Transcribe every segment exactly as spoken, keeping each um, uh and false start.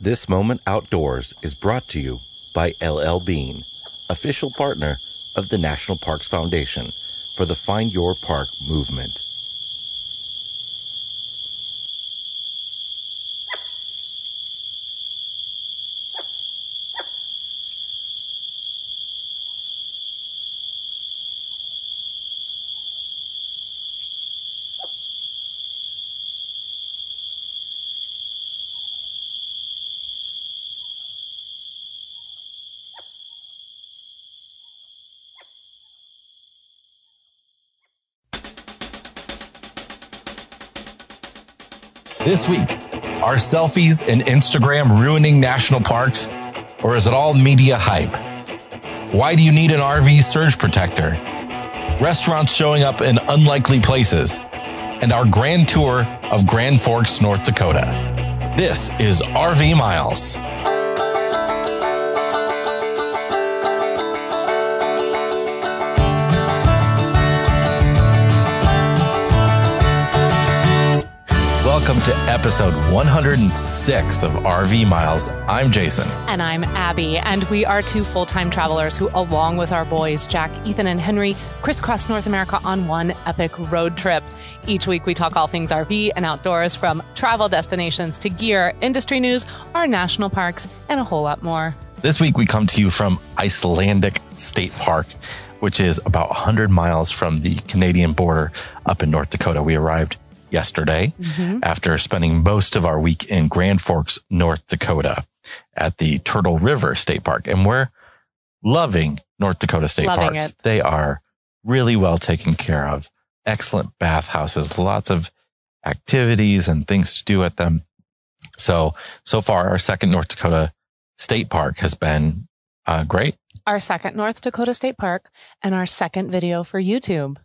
This Moment Outdoors is brought to you by L L. Bean, official partner of the National Parks Foundation for the Find Your Park movement. This week, are selfies and Instagram ruining national parks, or is it all media hype? Why do you need an R V surge protector? Restaurants showing up in unlikely places, and our grand tour of Grand Forks, North Dakota. This is R V Miles. Welcome to episode one hundred six of R V Miles. I'm Jason. And I'm Abby. And we are two full-time travelers who, along with our boys, Jack, Ethan, and Henry, crisscross North America on one epic road trip. Each week, we talk all things R V and outdoors, from travel destinations to gear, industry news, our national parks, and a whole lot more. This week, we come to you from Icelandic State Park, which is about one hundred miles from the Canadian border up in North Dakota. We arrived yesterday mm-hmm. after spending most of our week in Grand Forks, North Dakota at the Turtle River State Park. And we're loving North Dakota State loving Parks. It. They are really well taken care of. Excellent bathhouses, lots of activities and things to do at them. So, so far, our second North Dakota State Park has been uh, great. Our second North Dakota State Park and our second video for YouTube.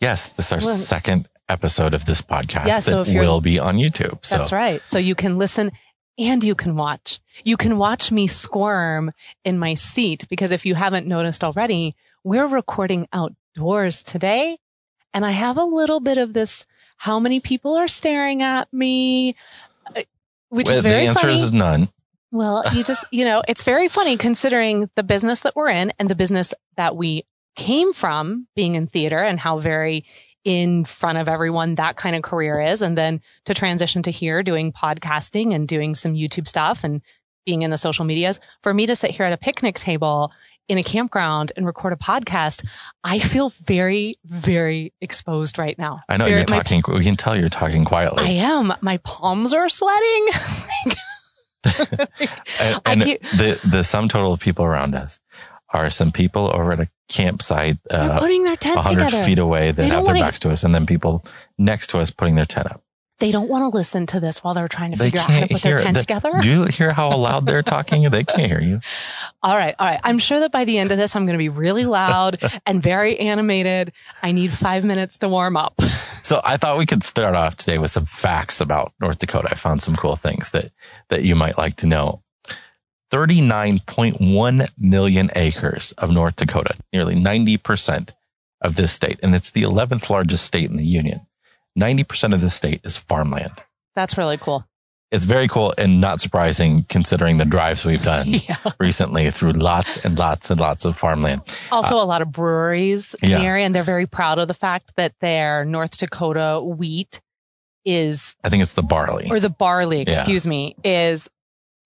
Yes, this is our Look. second episode of this podcast yeah, so that will be on YouTube. So. That's right. So you can listen and you can watch. You can watch me squirm in my seat because if you haven't noticed already, we're recording outdoors today. And I have a little bit of this, how many people are staring at me, which well, is very funny. The answer funny. is none. Well, you just, you know, it's very funny considering the business that we're in and the business that we came from being in theater and how very in front of everyone that kind of career is. And then to transition to here doing podcasting and doing some YouTube stuff and being in the social medias, for me to sit here at a picnic table in a campground and record a podcast, I feel very, very exposed right now. I know very, you're talking, my, we can tell you're talking quietly. I am. My palms are sweating. and and the, the sum total of people around us are some people over at a campsite uh, putting their tent one hundred feet away that have their wanna, backs to us, and then people next to us putting their tent up. They don't want to listen to this while they're trying to they figure out how to put their tent the, together. Do you hear how loud they're talking? They can't hear you. All right. All right. I'm sure that by the end of this, I'm going to be really loud and very animated. I need five minutes to warm up. So I thought we could start off today with some facts about North Dakota. I found some cool things that, that you might like to know. thirty-nine point one million acres of North Dakota, nearly ninety percent of this state. And it's the eleventh largest state in the union. ninety percent of this state is farmland. That's really cool. It's very cool and not surprising considering the drives we've done yeah. recently through lots and lots and lots of farmland. Also uh, a lot of breweries in yeah. the area, and they're very proud of the fact that their North Dakota wheat is... I think it's the barley. Or the barley, excuse yeah. me, is...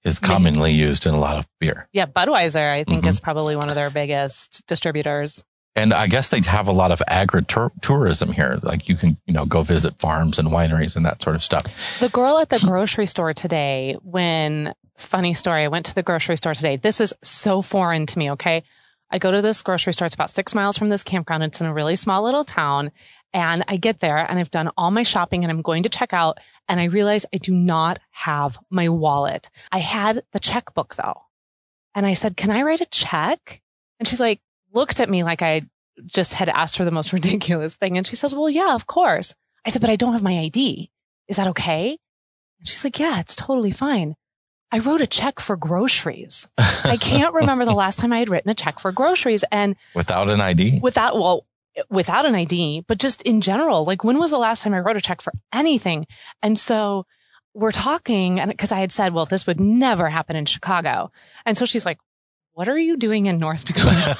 is commonly used in a lot of beer. Yeah, Budweiser, I think, mm-hmm. is probably one of their biggest distributors. And I guess they have a lot of agritourism here. Like you can, you know, go visit farms and wineries and that sort of stuff. The girl at the grocery store today, when, funny story, I went to the grocery store today. This is so foreign to me, okay? I go to this grocery store. It's about six miles from this campground. It's in a really small little town. And I get there and I've done all my shopping and I'm going to check out. And I realize I do not have my wallet. I had the checkbook though. And I said, can I write a check? And she's like, looked at me like I just had asked her the most ridiculous thing. And she says, well, yeah, of course. I said, but I don't have my I D. Is that okay? And she's like, yeah, it's totally fine. I wrote a check for groceries. I can't remember the last time I had written a check for groceries. And without an I D? Without, well, without an I D, but just in general, like when was the last time I wrote a check for anything? And so we're talking, and because I had said, well, this would never happen in Chicago. And so she's like, what are you doing in North Dakota?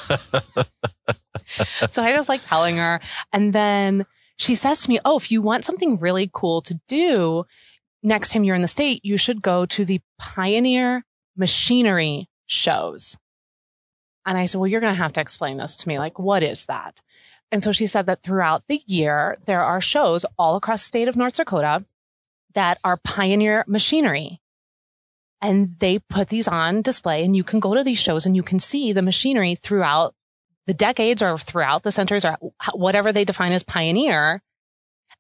So I was like telling her. And then she says to me, oh, if you want something really cool to do next time you're in the state, you should go to the Pioneer Machinery shows. And I said, well, you're going to have to explain this to me. Like, what is that? And so she said that throughout the year, there are shows all across the state of North Dakota that are Pioneer Machinery. And they put these on display, and you can go to these shows and you can see the machinery throughout the decades or throughout the centuries or whatever they define as pioneer.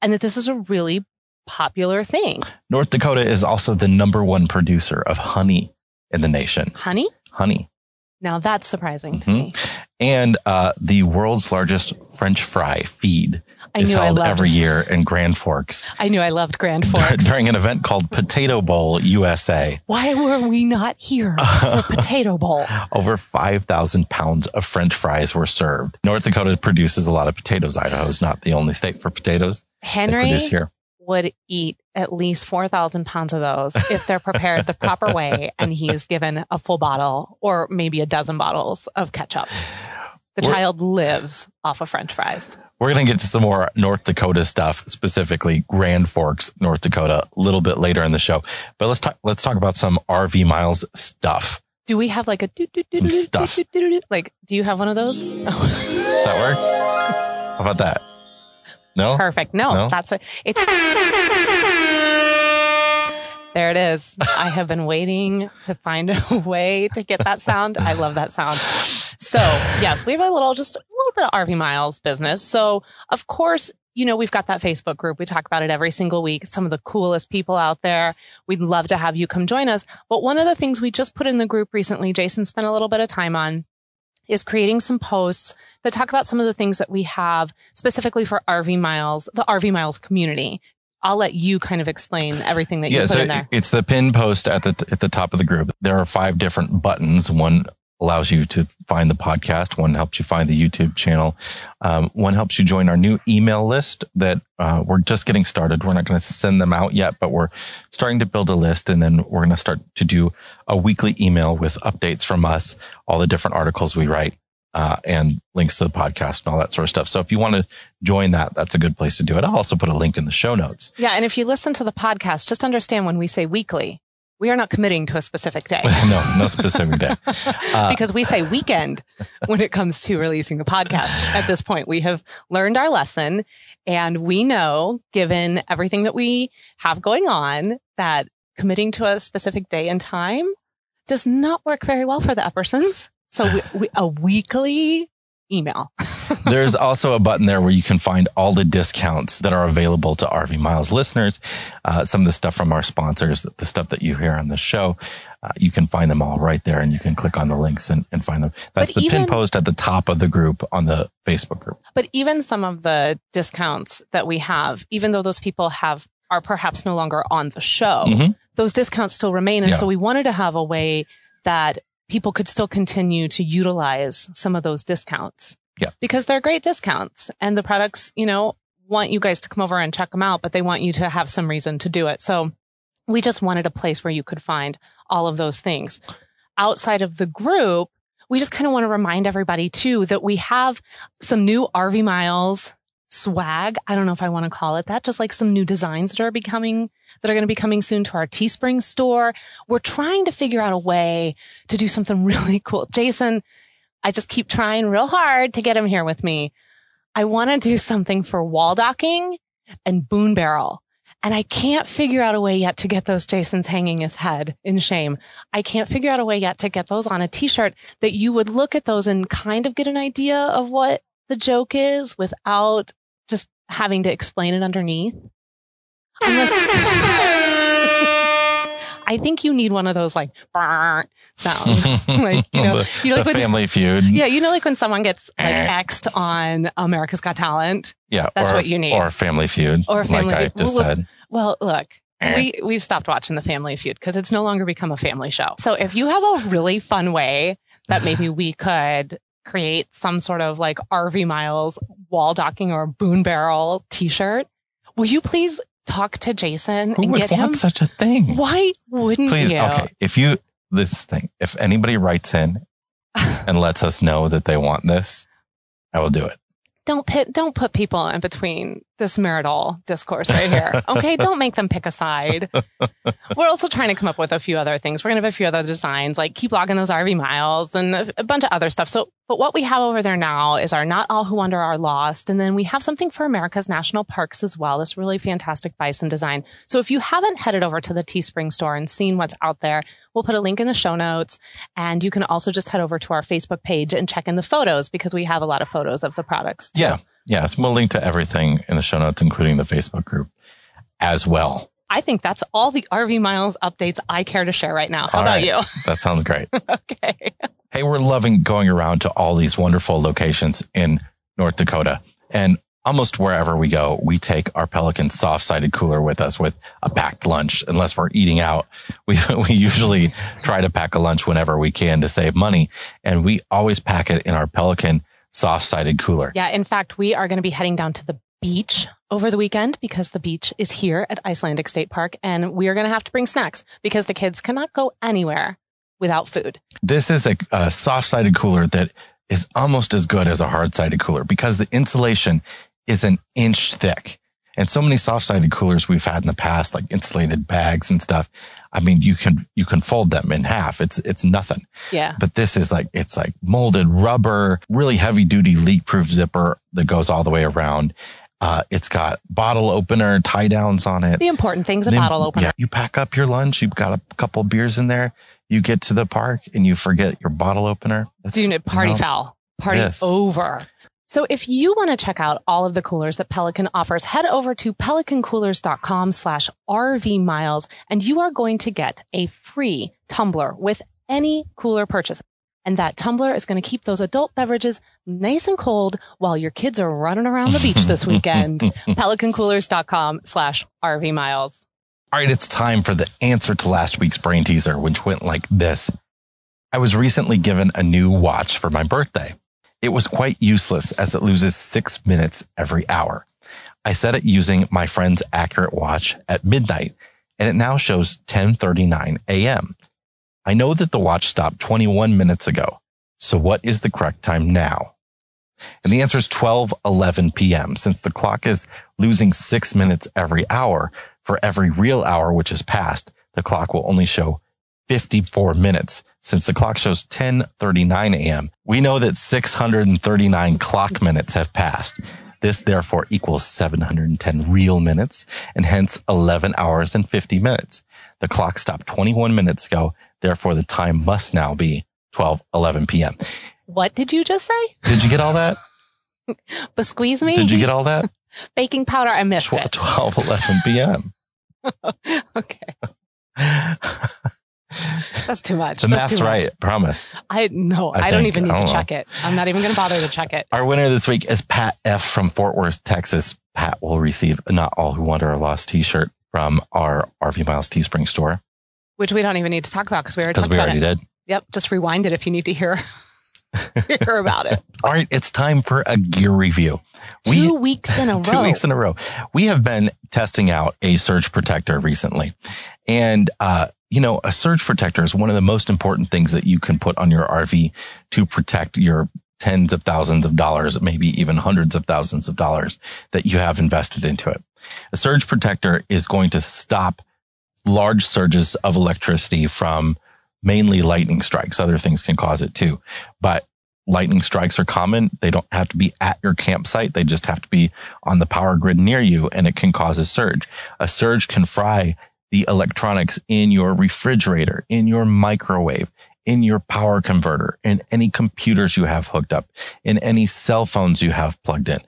And that this is a really popular thing. North Dakota is also the number one producer of honey in the nation. Honey? Honey. Now that's surprising mm-hmm. to me. And uh, the world's largest French fry feed I is held every year in Grand Forks. I knew I loved Grand Forks. During an event called Potato Bowl U S A. Why were we not here for Potato Bowl? Over five thousand pounds of French fries were served. North Dakota produces a lot of potatoes. Idaho is not the only state for potatoes. Henry here. would eat at least four thousand pounds of those if they're prepared the proper way and he is given a full bottle or maybe a dozen bottles of ketchup. The we're, child lives off of French fries. We're going to get to some more North Dakota stuff, specifically Grand Forks, North Dakota, a little bit later in the show. But let's talk let's talk about some R V Miles stuff. Do we have like a do do do do stuff? Do, do, do, do, like, do you have one of those? Oh. Does that work? How about that? No. Perfect. No, no? that's it. It's there it is. I have been waiting to find a way to get that sound. I love that sound. So yes, we have a little, just a little bit of R V Miles business. So of course, you know, we've got that Facebook group. We talk about it every single week. Some of the coolest people out there. We'd love to have you come join us. But one of the things we just put in the group recently, Jason spent a little bit of time on, is creating some posts that talk about some of the things that we have specifically for R V Miles, the R V Miles community. I'll let you kind of explain everything that you yeah, put so in there. It's the pinned post at the at the top of the group. There are five different buttons. One allows you to find the podcast. One helps you find the YouTube channel. Um, one helps you join our new email list that uh, we're just getting started. We're not going to send them out yet, but we're starting to build a list. And then we're going to start to do a weekly email with updates from us, all the different articles we write uh, and links to the podcast and all that sort of stuff. So if you want to join that, that's a good place to do it. I'll also put a link in the show notes. Yeah. And if you listen to the podcast, just understand when we say weekly, we are not committing to a specific day. No, no specific day. Uh, because we say weekend when it comes to releasing the podcast. At this point, we have learned our lesson. And we know, given everything that we have going on, that committing to a specific day and time does not work very well for the Eppersons. So we, we, a weekly email. There's also a button there where you can find all the discounts that are available to R V Miles listeners. Uh, some of the stuff from our sponsors, the stuff that you hear on the show, uh, you can find them all right there and you can click on the links and, and find them. That's but the even, pin post at the top of the group on the Facebook group. But even some of the discounts that we have, even though those people have are perhaps no longer on the show, mm-hmm. those discounts still remain. And yeah. so we wanted to have a way that people could still continue to utilize some of those discounts. Yeah. Because they're great discounts and the products, you know, want you guys to come over and check them out, but they want you to have some reason to do it. So we just wanted a place where you could find all of those things. Outside of the group, we just kind of want to remind everybody too that we have some new R V Miles swag. I don't know if I want to call it that, just like some new designs that are becoming, that are going to be coming soon to our Teespring store. We're trying to figure out a way to do something really cool. Jason, I just keep trying real hard to get him here with me. I want to do something for wall docking and boon barrel. And I can't figure out a way yet to get those. Jason's hanging his head in shame. I can't figure out a way yet to get those on a t-shirt that you would look at those and kind of get an idea of what the joke is without just having to explain it underneath. Unless... I think you need one of those like sound, like you know, the, you know, like when, Family Feud. Yeah, you know, like when someone gets like X'd on America's Got Talent. Yeah, that's or, what you need. Or Family Feud. Or Family like Feud. I just well, said. Look, well, look, we we've stopped watching the Family Feud because it's no longer become a family show. So if you have a really fun way that maybe we could create some sort of like R V Miles wall docking or boon barrel T-shirt, will you please talk to Jason Who and would get want him such a thing? Why wouldn't Please, you? Okay, if you this thing, if anybody writes in and lets us know that they want this, I will do it. Don't pit, don't put people in between this marital discourse right here. Okay, don't make them pick a side. We're also trying to come up with a few other things. We're going to have a few other designs, like keep logging those R V miles and a, a bunch of other stuff. So, but what we have over there now is our Not All Who Wander Are Lost. And then we have something for America's National Parks as well. This really fantastic bison design. So if you haven't headed over to the Teespring store and seen what's out there, we'll put a link in the show notes. And you can also just head over to our Facebook page and check in the photos because we have a lot of photos of the products too. Yeah. Yeah, so we'll link to everything in the show notes, including the Facebook group as well. I think that's all the R V Miles updates I care to share right now. How all about right. you? That sounds great. Okay. Hey, we're loving going around to all these wonderful locations in North Dakota. And almost wherever we go, we take our Pelican soft-sided cooler with us with a packed lunch. Unless we're eating out, we we usually try to pack a lunch whenever we can to save money. And we always pack it in our Pelican soft-sided cooler. Yeah. In fact, we are going to be heading down to the beach over the weekend because the beach is here at Icelandic State Park, and we are going to have to bring snacks because the kids cannot go anywhere without food. This is a, a soft-sided cooler that is almost as good as a hard-sided cooler because the insulation is an inch thick. And so many soft-sided coolers we've had in the past, like insulated bags and stuff. I mean, you can you can fold them in half. It's it's nothing. Yeah. But this is like it's like molded rubber, really heavy-duty leak-proof zipper that goes all the way around. Uh, it's got bottle opener tie downs on it. The important thing's a then, bottle opener. Yeah. You pack up your lunch. You've got a couple beers in there. You get to the park and you forget your bottle opener. That's, Dude, party you know, foul. Party yes. over. So if you want to check out all of the coolers that Pelican offers, head over to PelicanCoolers.com slash RV Miles, and you are going to get a free tumbler with any cooler purchase. And that tumbler is going to keep those adult beverages nice and cold while your kids are running around the beach this weekend. PelicanCoolers.com slash RV Miles. All right, it's time for the answer to last week's brain teaser, which went like this. I was recently given a new watch for my birthday. It was quite useless as it loses six minutes every hour. I set it using my friend's accurate watch at midnight, and it now shows ten thirty-nine a.m. I know that the watch stopped twenty-one minutes ago. So what is the correct time now? And the answer is twelve eleven p.m. Since the clock is losing six minutes every hour, for every real hour which is passed, the clock will only show fifty-four minutes. Since the clock shows ten thirty-nine a.m., we know that six hundred thirty-nine clock minutes have passed. This therefore equals seven hundred ten real minutes and hence eleven hours and fifty minutes. The clock stopped twenty-one minutes ago. Therefore, the time must now be twelve eleven p.m. What did you just say? Did you get all that? But squeeze me. Did you get all that? Baking powder. I missed it. twelve eleven p.m. Okay. That's too much. The math's right. Promise. I know. I, I don't even need don't to know. check it. I'm not even going to bother to check it. Our winner this week is Pat F. from Fort Worth, Texas. Pat will receive a Not All Who Wander Are Lost t-shirt from our R V Miles Teespring store. Which we don't even need to talk about because we already talked we about already it. Did. Yep. Just rewind it if you need to hear, hear about it. All right. It's time for a gear review. We, two weeks in a row. Two weeks in a row. We have been testing out a surge protector recently. And, uh, you know, a surge protector is one of the most important things that you can put on your R V to protect your tens of thousands of dollars, maybe even hundreds of thousands of dollars that you have invested into it. A surge protector is going to stop large surges of electricity from mainly lightning strikes. Other things can cause it too, but lightning strikes are common. They don't have to be at your campsite. They just have to be on the power grid near you, and it can cause a surge. A surge can fry the electronics in your refrigerator, in your microwave, in your power converter, in any computers you have hooked up, in any cell phones you have plugged in.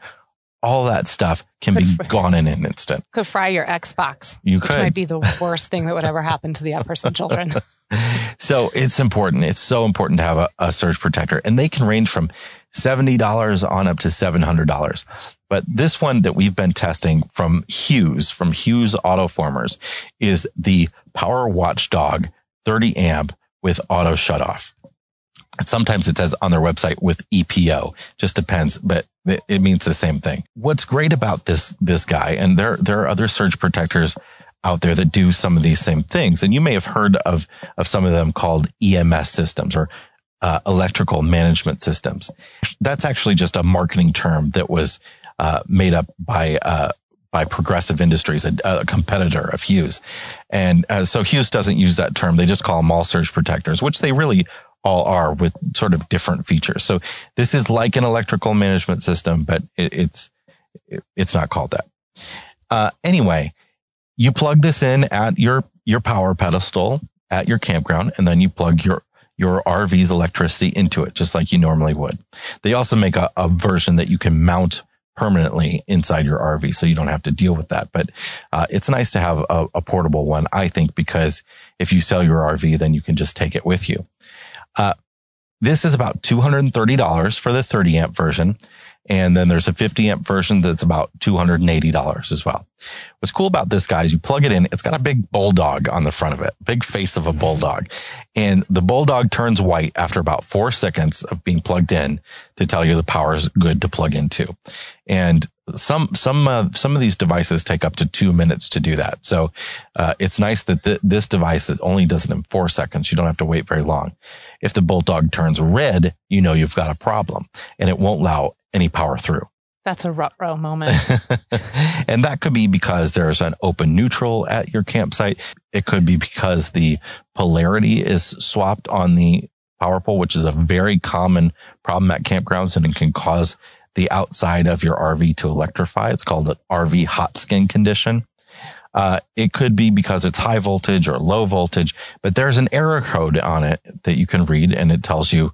All that stuff can could be fr- gone in an instant. Could fry your Xbox. You could. Which might be the worst thing that would ever happen to the at-person children. So it's important. It's so important to have a, a surge protector. And they can range from seventy dollars on up to seven hundred dollars. But this one that we've been testing from Hughes, from Hughes Autoformers, is the Power Watchdog thirty amp with auto shutoff. Sometimes it says on their website with E P O, just depends, but it means the same thing. What's great about this, this guy, and there, there are other surge protectors out there that do some of these same things. And you may have heard of, of some of them called E M S systems or uh, electrical management systems. That's actually just a marketing term that was uh, made up by, uh, by Progressive Industries, a, a competitor of Hughes. And uh, so Hughes doesn't use that term. They just call them all surge protectors, which they really all are, with sort of different features. So this is like an electrical management system, but it, it's it, it's not called that. Uh, anyway, you plug this in at your your power pedestal at your campground, and then you plug your your R V's electricity into it, just like you normally would. They also make a, a version that you can mount permanently inside your R V, so you don't have to deal with that. But uh, it's nice to have a, a portable one, I think, because if you sell your R V, then you can just take it with you. Uh, this is about two hundred thirty dollars for the thirty amp version. And then there's a fifty amp version that's about two hundred eighty dollars as well. What's cool about this guy is you plug it in. It's got a big bulldog on the front of it, big face of a bulldog. And the bulldog turns white after about four seconds of being plugged in to tell you the power is good to plug into. And some, some, uh, some of these devices take up to two minutes to do that. So, uh, it's nice that th- this device only does it in four seconds. You don't have to wait very long. If the bulldog turns red, you know, you've got a problem and it won't allow any power through. That's a rut-row moment. And that could be because there's an open neutral at your campsite. It could be because the polarity is swapped on the power pole, which is a very common problem at campgrounds, and it can cause the outside of your R V to electrify. It's called an R V hot skin condition. Uh, it could be because it's high voltage or low voltage, but there's an error code on it that you can read, and it tells you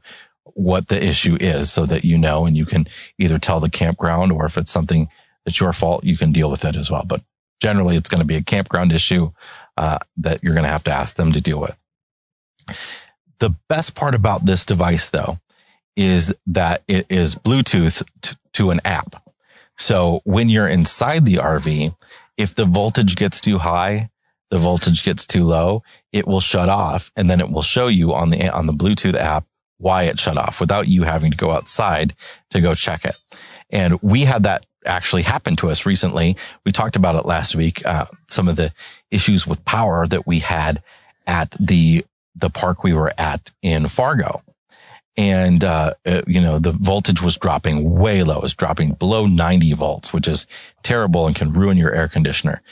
what the issue is so that you know, and you can either tell the campground, or if it's something that's your fault, you can deal with it as well. But generally it's going to be a campground issue uh, that you're going to have to ask them to deal with. The best part about this device, though, is that it is Bluetooth t- to an app. So when you're inside the R V, if the voltage gets too high, the voltage gets too low, it will shut off, and then it will show you on the on the Bluetooth app why it shut off without you having to go outside to go check it. And we had that actually happen to us recently. We talked about it last week, uh, some of the issues with power that we had at the the park we were at in Fargo. And, uh, it, you know, the voltage was dropping way low. It was dropping below ninety volts, which is terrible and can ruin your air conditioner.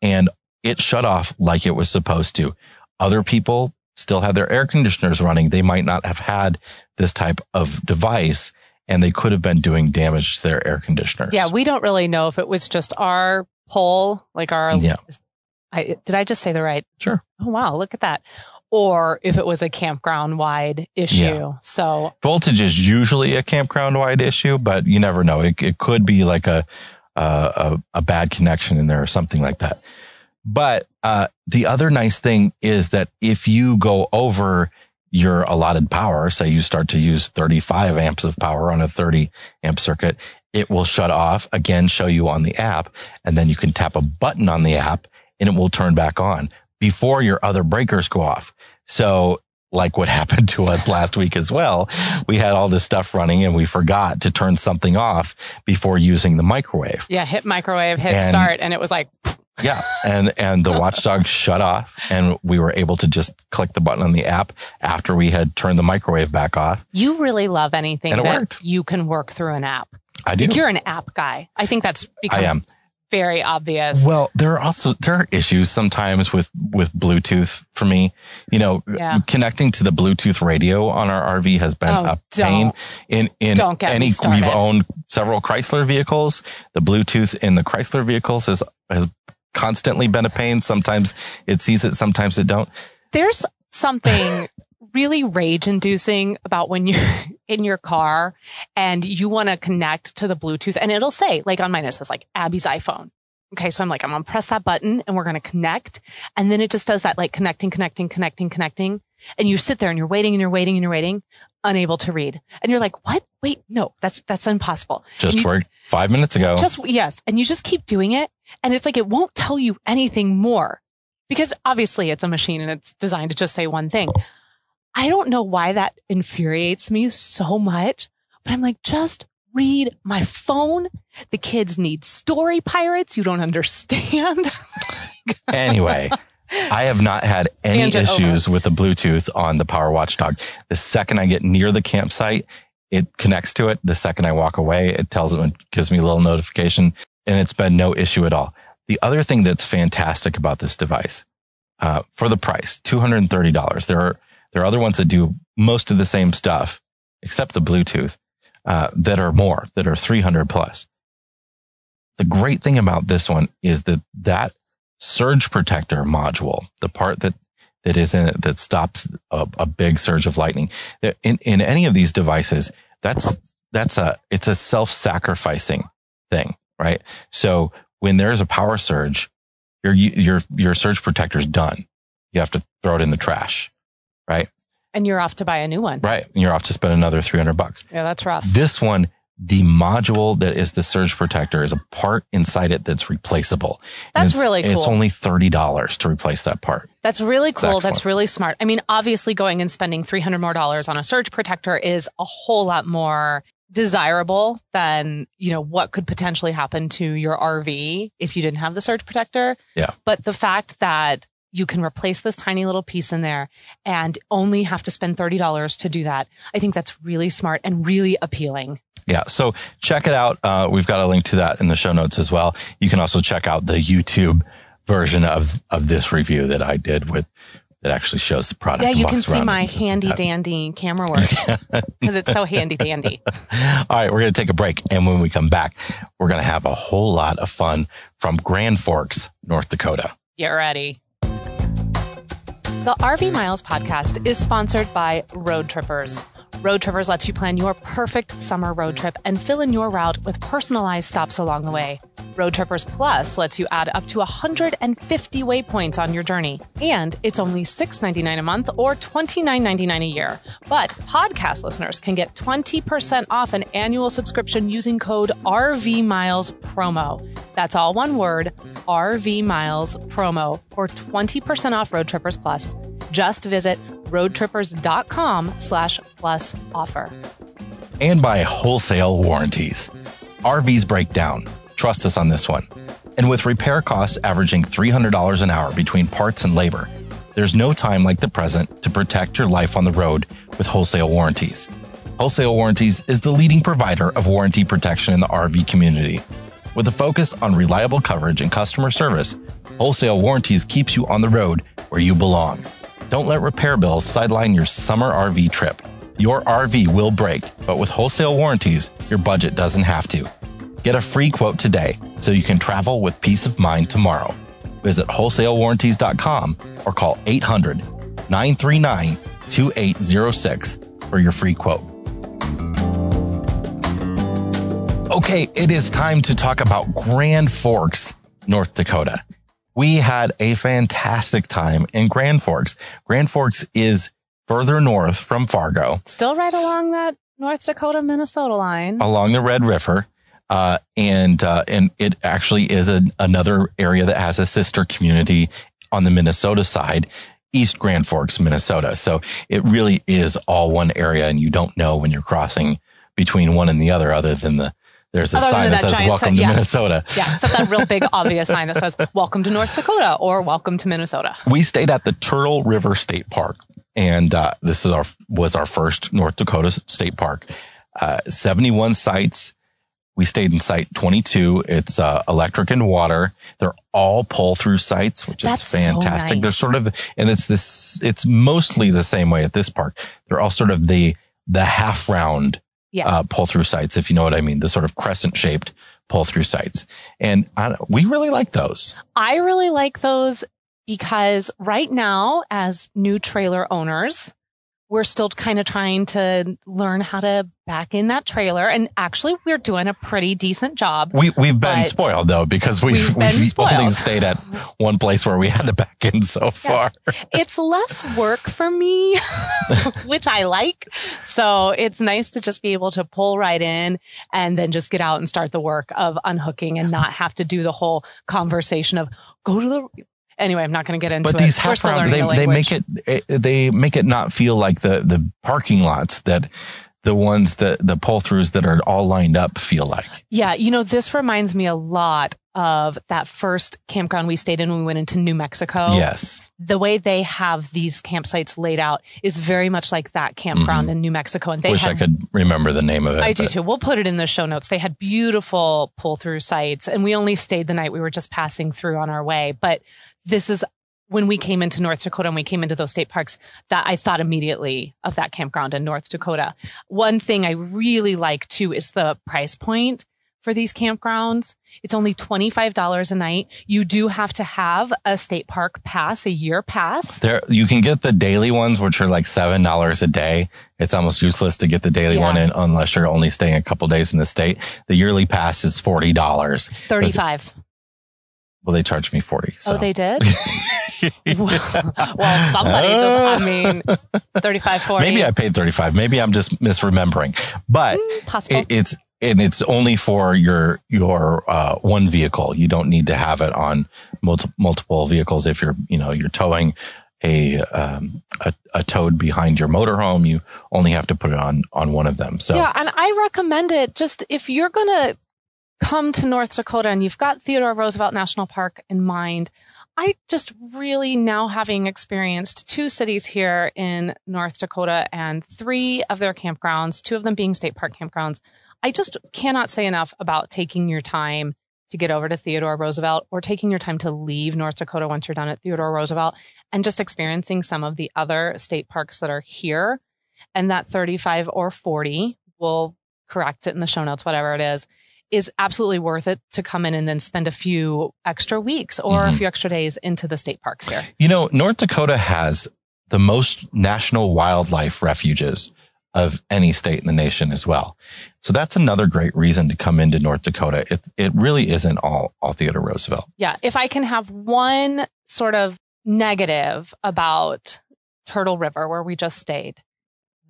And it shut off like it was supposed to. Other people still had their air conditioners running. They might not have had this type of device, and they could have been doing damage to their air conditioners. Yeah, we don't really know if it was just our pole, like our... Yeah. I, did I just say the right? Sure. Oh, wow, look at that. Or if it was a campground-wide issue. Yeah. So voltage is usually a campground-wide issue, but you never know. It, it could be like a, uh, a a bad connection in there or something like that. But uh, the other nice thing is that if you go over your allotted power, say you start to use thirty-five amps of power on a thirty amp circuit, it will shut off, again, show you on the app, and then you can tap a button on the app and it will turn back on before your other breakers go off. So like what happened to us last week as well, we had all this stuff running and we forgot to turn something off before using the microwave. Yeah, hit microwave, hit and, start, and it was like... Yeah. And, and the watchdog shut off, and we were able to just click the button on the app after we had turned the microwave back off. You really love anything that worked. You can work through an app. I do. Like, you're an app guy. I think that's become I am. very obvious. Well, there are also, there are issues sometimes with, with Bluetooth for me, you know, yeah. Connecting to the Bluetooth radio on our R V has been oh, a pain in, in any, we've owned several Chrysler vehicles. The Bluetooth in the Chrysler vehicles is, has constantly been a pain. Sometimes it sees it, sometimes it don't. There's something really rage inducing about when you're in your car and you want to connect to the Bluetooth, and it'll say, like on mine, it says like Abby's iPhone. Okay. So I'm like, I'm going to press that button and we're going to connect. And then it just does that, like connecting, connecting, connecting, connecting. And you sit there and you're waiting and you're waiting and you're waiting, unable to read. And you're like, what? Wait, no, that's, that's impossible. Just you, worked five minutes ago. Just, yes. And you just keep doing it. And it's like, it won't tell you anything more because obviously it's a machine and it's designed to just say one thing. I don't know why that infuriates me so much, but I'm like, just read my phone. The kids need story pirates. You don't understand. Anyway, I have not had any Tangent issues over. with the Bluetooth on the Power Watchdog. The second I get near the campsite, it connects to it. The second I walk away, it tells it, gives me a little notification, and it's been no issue at all. The other thing that's fantastic about this device, uh, for the price, two hundred thirty dollars. There are, there are other ones that do most of the same stuff, except the Bluetooth, uh, that are more, that are three hundred plus. The great thing about this one is that that surge protector module, the part that, that is in it that stops a, a big surge of lightning, in, in any of these devices, that's, that's a, it's a self-sacrificing thing, right? So when there's a power surge, your, your, your surge protector's done. You have to throw it in the trash, right? And you're off to buy a new one. Right. And you're off to spend another three hundred bucks. Yeah, that's rough. This one, the module that is the surge protector is a part inside it that's replaceable. That's really cool. It's only thirty dollars to replace that part. That's really cool. That's really smart. I mean, obviously going and spending three hundred more dollars on a surge protector is a whole lot more desirable than, you know, what could potentially happen to your R V if you didn't have the surge protector. Yeah. But the fact that you can replace this tiny little piece in there and only have to spend thirty dollars to do that, I think that's really smart and really appealing. Yeah. So check it out. Uh, we've got a link to that in the show notes as well. You can also check out the YouTube version of, of this review that I did with that actually shows the product. Yeah, you can see my handy dandy camera work because it's so handy dandy. All right, we're going to take a break. And when we come back, we're going to have a whole lot of fun from Grand Forks, North Dakota. Get ready. The R V Miles podcast is sponsored by Roadtrippers. Roadtrippers lets you plan your perfect summer road trip and fill in your route with personalized stops along the way. Roadtrippers Plus lets you add up to one hundred fifty waypoints on your journey. And it's only six ninety-nine a month or twenty-nine ninety-nine a year. But podcast listeners can get twenty percent off an annual subscription using code RVMilesPromo. That's all one word, RVMilesPromo, for twenty percent off Roadtrippers Plus. Just visit roadtrippers.com slash plus offer. And by Wholesale Warranties. R Vs break down. Trust us on this one. And with repair costs averaging three hundred dollars an hour between parts and labor, there's no time like the present to protect your life on the road with Wholesale Warranties. Wholesale Warranties is the leading provider of warranty protection in the R V community. With a focus on reliable coverage and customer service, Wholesale Warranties keeps you on the road where you belong. Don't let repair bills sideline your summer R V trip. Your R V will break, but with Wholesale Warranties, your budget doesn't have to. Get a free quote today so you can travel with peace of mind tomorrow. Visit wholesale warranties dot com or call eight hundred nine three nine two eight zero six for your free quote. Okay, it is time to talk about Grand Forks, North Dakota. We had a fantastic time in Grand Forks. Grand Forks is further north from Fargo. Still right along that North Dakota-Minnesota line. Along the Red River. Uh, and uh, and it actually is a, another area that has a sister community on the Minnesota side, East Grand Forks, Minnesota. So it really is all one area, and you don't know when you're crossing between one and the other, other than the There's a Other sign that, that says welcome sign, to yeah. Minnesota. Yeah, except that real big obvious sign that says welcome to North Dakota or welcome to Minnesota. We stayed at the Turtle River State Park, and uh, this is our was our first North Dakota state park. Uh, seventy-one sites. We stayed in site twenty-two. It's uh, electric and water. They're all pull-through sites, which That's is fantastic. So nice. They're sort of, and it's this. It's mostly the same way at this park. They're all sort of the the half round. Yeah. Uh, pull through sites, if you know what I mean, the sort of crescent shaped pull through sites. And I, we really like those. I really like those because right now, as new trailer owners, we're still kind of trying to learn how to back in that trailer. And actually, we're doing a pretty decent job. We, we've been spoiled, though, because we've, we've, been we've only stayed at one place where we had to back in so yes. far. It's less work for me, which I like. So it's nice to just be able to pull right in and then just get out and start the work of unhooking and not have to do the whole conversation of go to the... Anyway, I'm not going to get into but it. But these half round, they, they make it they make it not feel like the the parking lots that the ones that the pull throughs that are all lined up feel like. Yeah, you know, this reminds me a lot of that first campground we stayed in when we went into New Mexico. Yes. The way they have these campsites laid out is very much like that campground mm-hmm. in New Mexico. And they wish had, I could remember the name of it. I do but. too. We'll put it in the show notes. They had beautiful pull-through sites, and we only stayed the night. We were just passing through on our way. But this is when we came into North Dakota and we came into those state parks, that I thought immediately of that campground in North Dakota. One thing I really like too is the price point for these campgrounds. It's only twenty-five dollars a night. You do have to have a state park pass, a year pass. There, you can get the daily ones, which are like seven dollars a day. It's almost useless to get the daily yeah. one in unless you're only staying a couple days in the state. The yearly pass is forty dollars. thirty-five dollars. Well, they charged me forty dollars. So. Oh, they did? well, well, somebody just, I mean, thirty-five, forty. Maybe I paid thirty-five. Maybe I'm just misremembering. But mm, it, it's... And it's only for your your uh, one vehicle. You don't need to have it on multi- multiple vehicles. If you're you know you're towing a um, a, a toad behind your motorhome, you only have to put it on on one of them. So yeah, and I recommend it. Just if you're gonna come to North Dakota and you've got Theodore Roosevelt National Park in mind, I just really now having experienced two cities here in North Dakota and three of their campgrounds, two of them being state park campgrounds. I just cannot say enough about taking your time to get over to Theodore Roosevelt or taking your time to leave North Dakota once you're done at Theodore Roosevelt and just experiencing some of the other state parks that are here. And that thirty-five or forty, we'll correct it in the show notes, whatever it is, is absolutely worth it to come in and then spend a few extra weeks or mm-hmm. a few extra days into the state parks here. You know, North Dakota has the most national wildlife refuges of any state in the nation as well. So that's another great reason to come into North Dakota. It it really isn't all, all Theodore Roosevelt. Yeah. If I can have one sort of negative about Turtle River, where we just stayed,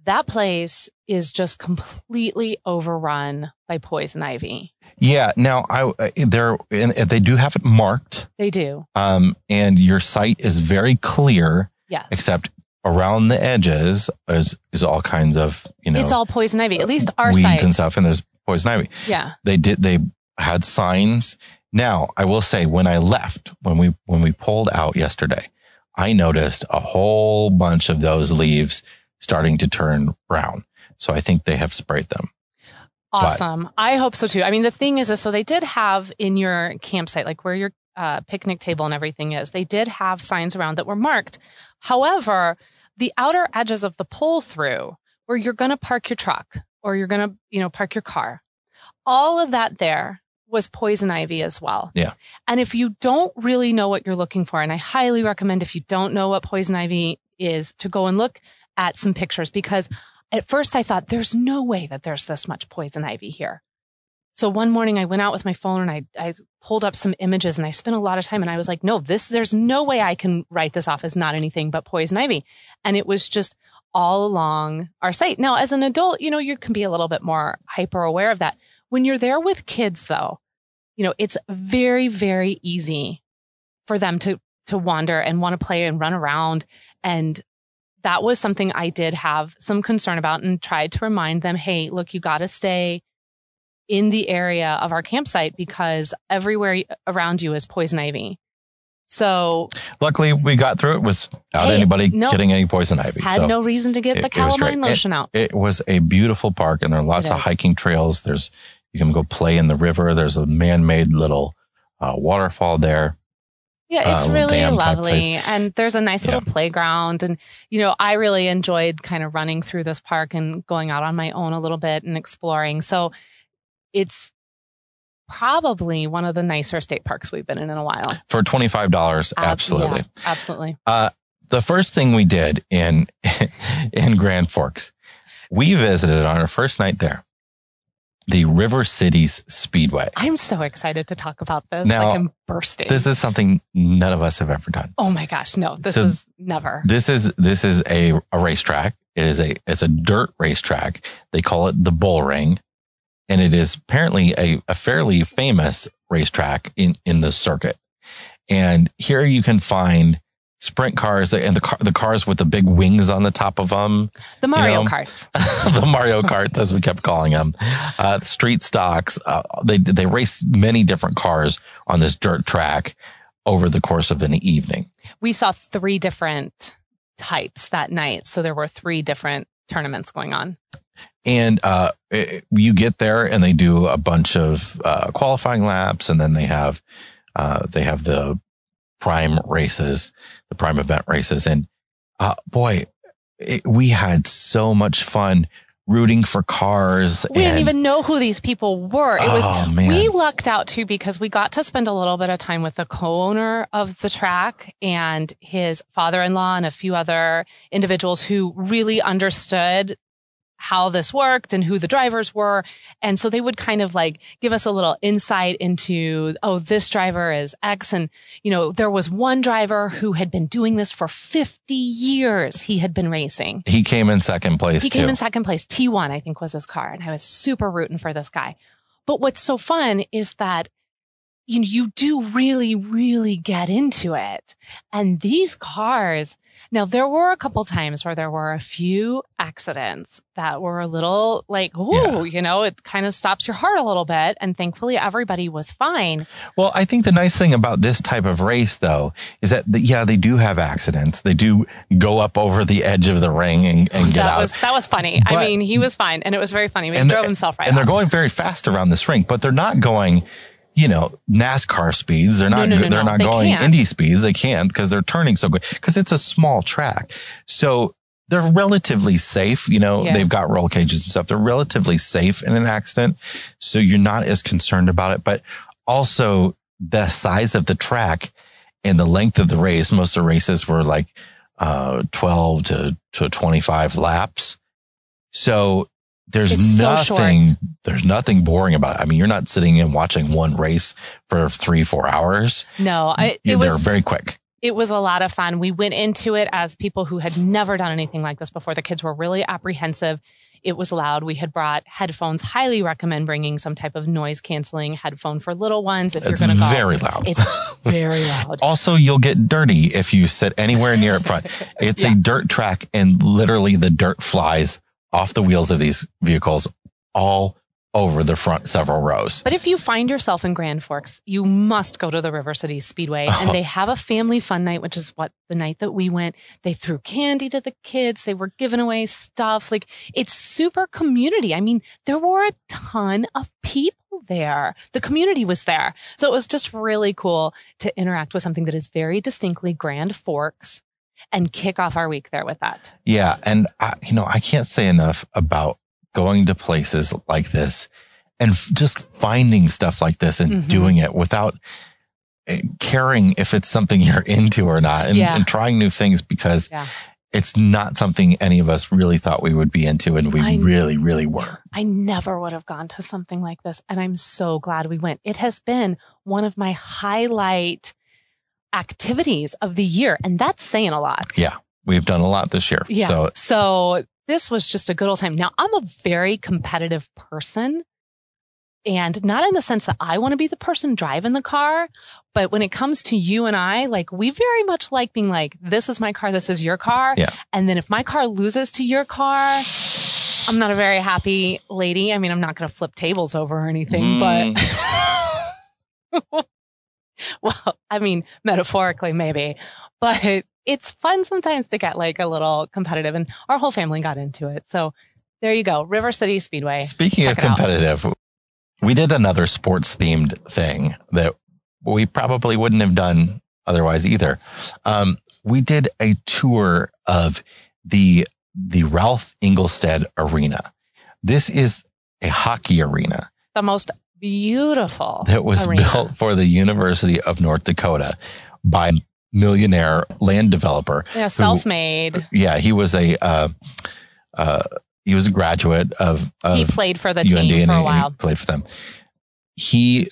that place is just completely overrun by poison ivy. Yeah. Now, I there and they do have it marked. They do. Um, and your site is very clear. Yes. Except around the edges is is all kinds of, you know, it's all poison ivy. At least our weeds site and stuff, and there's poison ivy. Yeah, they did. They had signs. Now I will say, when I left, when we when we pulled out yesterday, I noticed a whole bunch of those leaves starting to turn brown. So I think they have sprayed them. Awesome. But I hope so too. I mean, the thing is, is so they did have in your campsite, like where you're. Uh, picnic table and everything is, they did have signs around that were marked. However, the outer edges of the pull through where you're going to park your truck or you're going to, you know, park your car, all of that there was poison ivy as well. Yeah. And if you don't really know what you're looking for, and I highly recommend if you don't know what poison ivy is to go and look at some pictures, because at first I thought there's no way that there's this much poison ivy here. So one morning I went out with my phone and I, I pulled up some images and I spent a lot of time and I was like, no, this, there's no way I can write this off as not anything but poison ivy. And it was just all along our site. Now, as an adult, you know, you can be a little bit more hyper aware of that. When you're there with kids though, you know, it's very, very easy for them to, to wander and want to play and run around. And that was something I did have some concern about and tried to remind them, hey, look, you got to stay in the area of our campsite because everywhere around you is poison ivy. So luckily we got through it without hey, anybody no, getting any poison ivy. Had so no reason to get it, the calamine lotion it, out. It was a beautiful park and there are lots it of is. hiking trails. There's, you can go play in the river. There's a man-made little uh, waterfall there. Yeah, it's uh, really lovely. And there's a nice yeah. little playground. And, you know, I really enjoyed kind of running through this park and going out on my own a little bit and exploring. So it's probably one of the nicer state parks we've been in in a while. For twenty-five dollars, Ab- absolutely. Yeah, absolutely. Uh, the first thing we did in in Grand Forks, we visited on our first night there, the River Cities Speedway. I'm so excited to talk about this. Now, like I'm bursting. This is something none of us have ever done. Oh my gosh, no. This so is never. This is this is a, a racetrack. It is a it's a dirt racetrack. They call it the Bull Ring. And it is apparently a, a fairly famous racetrack in, in the circuit. And here you can find sprint cars and the car, the cars with the big wings on the top of them. The Mario you know? Karts. The Mario Karts, as we kept calling them. Uh, street stocks. Uh, they, they race many different cars on this dirt track over the course of an evening. We saw three different types that night. So there were three different tournaments going on. And uh, it, you get there and they do a bunch of uh, qualifying laps. And then they have uh, they have the prime races, the prime event races. And uh, boy, it, we had so much fun rooting for cars. We and, didn't even know who these people were. It was oh, man. We lucked out, too, because we got to spend a little bit of time with the co-owner of the track and his father-in-law and a few other individuals who really understood how this worked and who the drivers were. And so they would kind of like give us a little insight into, oh, this driver is X. And, you know, there was one driver who had been doing this for fifty years. He had been racing. He came in second place. He too. came in second place. T one, I think, was his car. And I was super rooting for this guy. But what's so fun is that, you know, you do really, really get into it. And these cars, now, there were a couple times where there were a few accidents that were a little like, ooh, yeah. you know, it kind of stops your heart a little bit. And thankfully, everybody was fine. Well, I think the nice thing about this type of race, though, is that, the, yeah, they do have accidents. They do go up over the edge of the ring and, and get that out. Was, that was funny. But, I mean, he was fine. And it was very funny. He drove himself right And off. They're going very fast around this rink, but they're not going, you know, NASCAR speeds. They're not, no, no, no, they're no. not they going can't. Indy speeds. They can't because they're turning so good because it's a small track. So they're relatively safe. You know, yeah. they've got roll cages and stuff. They're relatively safe in an accident. So you're not as concerned about it, but also the size of the track and the length of the race. Most of the races were like, uh, twelve to twenty-five laps. So There's it's nothing, so there's nothing boring about it. I mean, you're not sitting and watching one race for three, four hours. No, I, it they're was very quick. It was a lot of fun. We went into it as people who had never done anything like this before. The kids were really apprehensive. It was loud. We had brought headphones. Highly recommend bringing some type of noise canceling headphone for little ones. If it's you're going to go, it's very loud. It's very loud. Also, you'll get dirty if you sit anywhere near it front. It's yeah. a dirt track, and literally the dirt flies off the wheels of these vehicles all over the front several rows. But if you find yourself in Grand Forks, you must go to the River Cities Speedway. Oh. And they have a family fun night, which is what the night that we went. They threw candy to the kids. They were giving away stuff. Like, it's super community. I mean, there were a ton of people there. The community was there. So it was just really cool to interact with something that is very distinctly Grand Forks and kick off our week there with that. Yeah. And I, you know, I can't say enough about going to places like this and f- just finding stuff like this and mm-hmm. doing it without caring if it's something you're into or not, and, yeah. and trying new things, because yeah. it's not something any of us really thought we would be into. And we I really, know. really were. I never would have gone to something like this. And I'm so glad we went. It has been one of my highlight activities of the year. And that's saying a lot. Yeah. We've done a lot this year. Yeah. So, so this was just a good old time. Now, I'm a very competitive person, and not in the sense that I want to be the person driving the car, but when it comes to you and I, like, we very much like being like, this is my car, this is your car. Yeah. And then if my car loses to your car, I'm not a very happy lady. I mean, I'm not going to flip tables over or anything, mm. but well, I mean, metaphorically, maybe, but it's fun sometimes to get like a little competitive, and our whole family got into it. So there you go. River City Speedway. Speaking of competitive, we did another sports themed thing that we probably wouldn't have done otherwise either. Um, we did a tour of the, the Ralph Engelstad Arena. This is a hockey arena. The most beautiful that was arena. built for the University of North Dakota by millionaire land developer. Yeah, self-made. Who, yeah, he was a uh, uh, he was a graduate of, of he played for the U N D team for a while. He played for them. He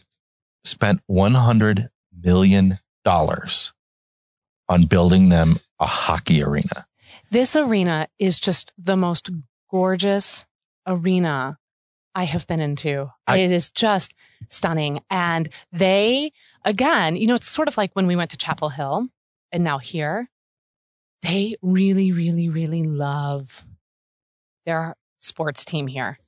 spent one hundred million dollars on building them a hockey arena. This arena is just the most gorgeous arena I have been into. I, it is just stunning. And they, again, you know, it's sort of like when we went to Chapel Hill and now here, they really, really, really love their sports team here.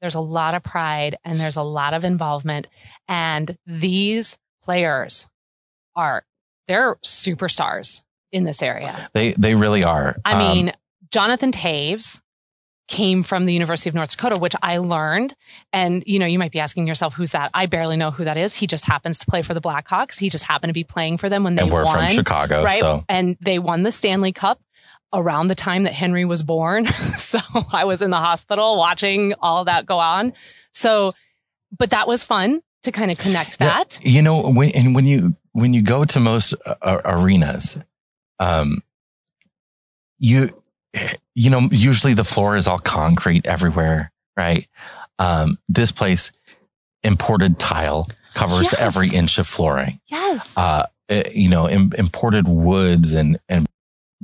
There's a lot of pride and there's a lot of involvement. And these players are, they're superstars in this area. They they really are. I um, mean, Jonathan Taves came from the University of North Dakota, which I learned. And, you know, you might be asking yourself, who's that? I barely know who that is. He just happens to play for the Blackhawks. He just happened to be playing for them when they won. And we're won, from Chicago. Right? So. And they won the Stanley Cup around the time that Henry was born. So I was in the hospital watching all that go on. So, but that was fun to kind of connect that. Yeah, you know, when, and when you, when you go to most uh, arenas, um, you... you know, usually the floor is all concrete everywhere, right? Um, this place, imported tile covers yes. every inch of flooring. Yes. Uh, you know, im- imported woods and, and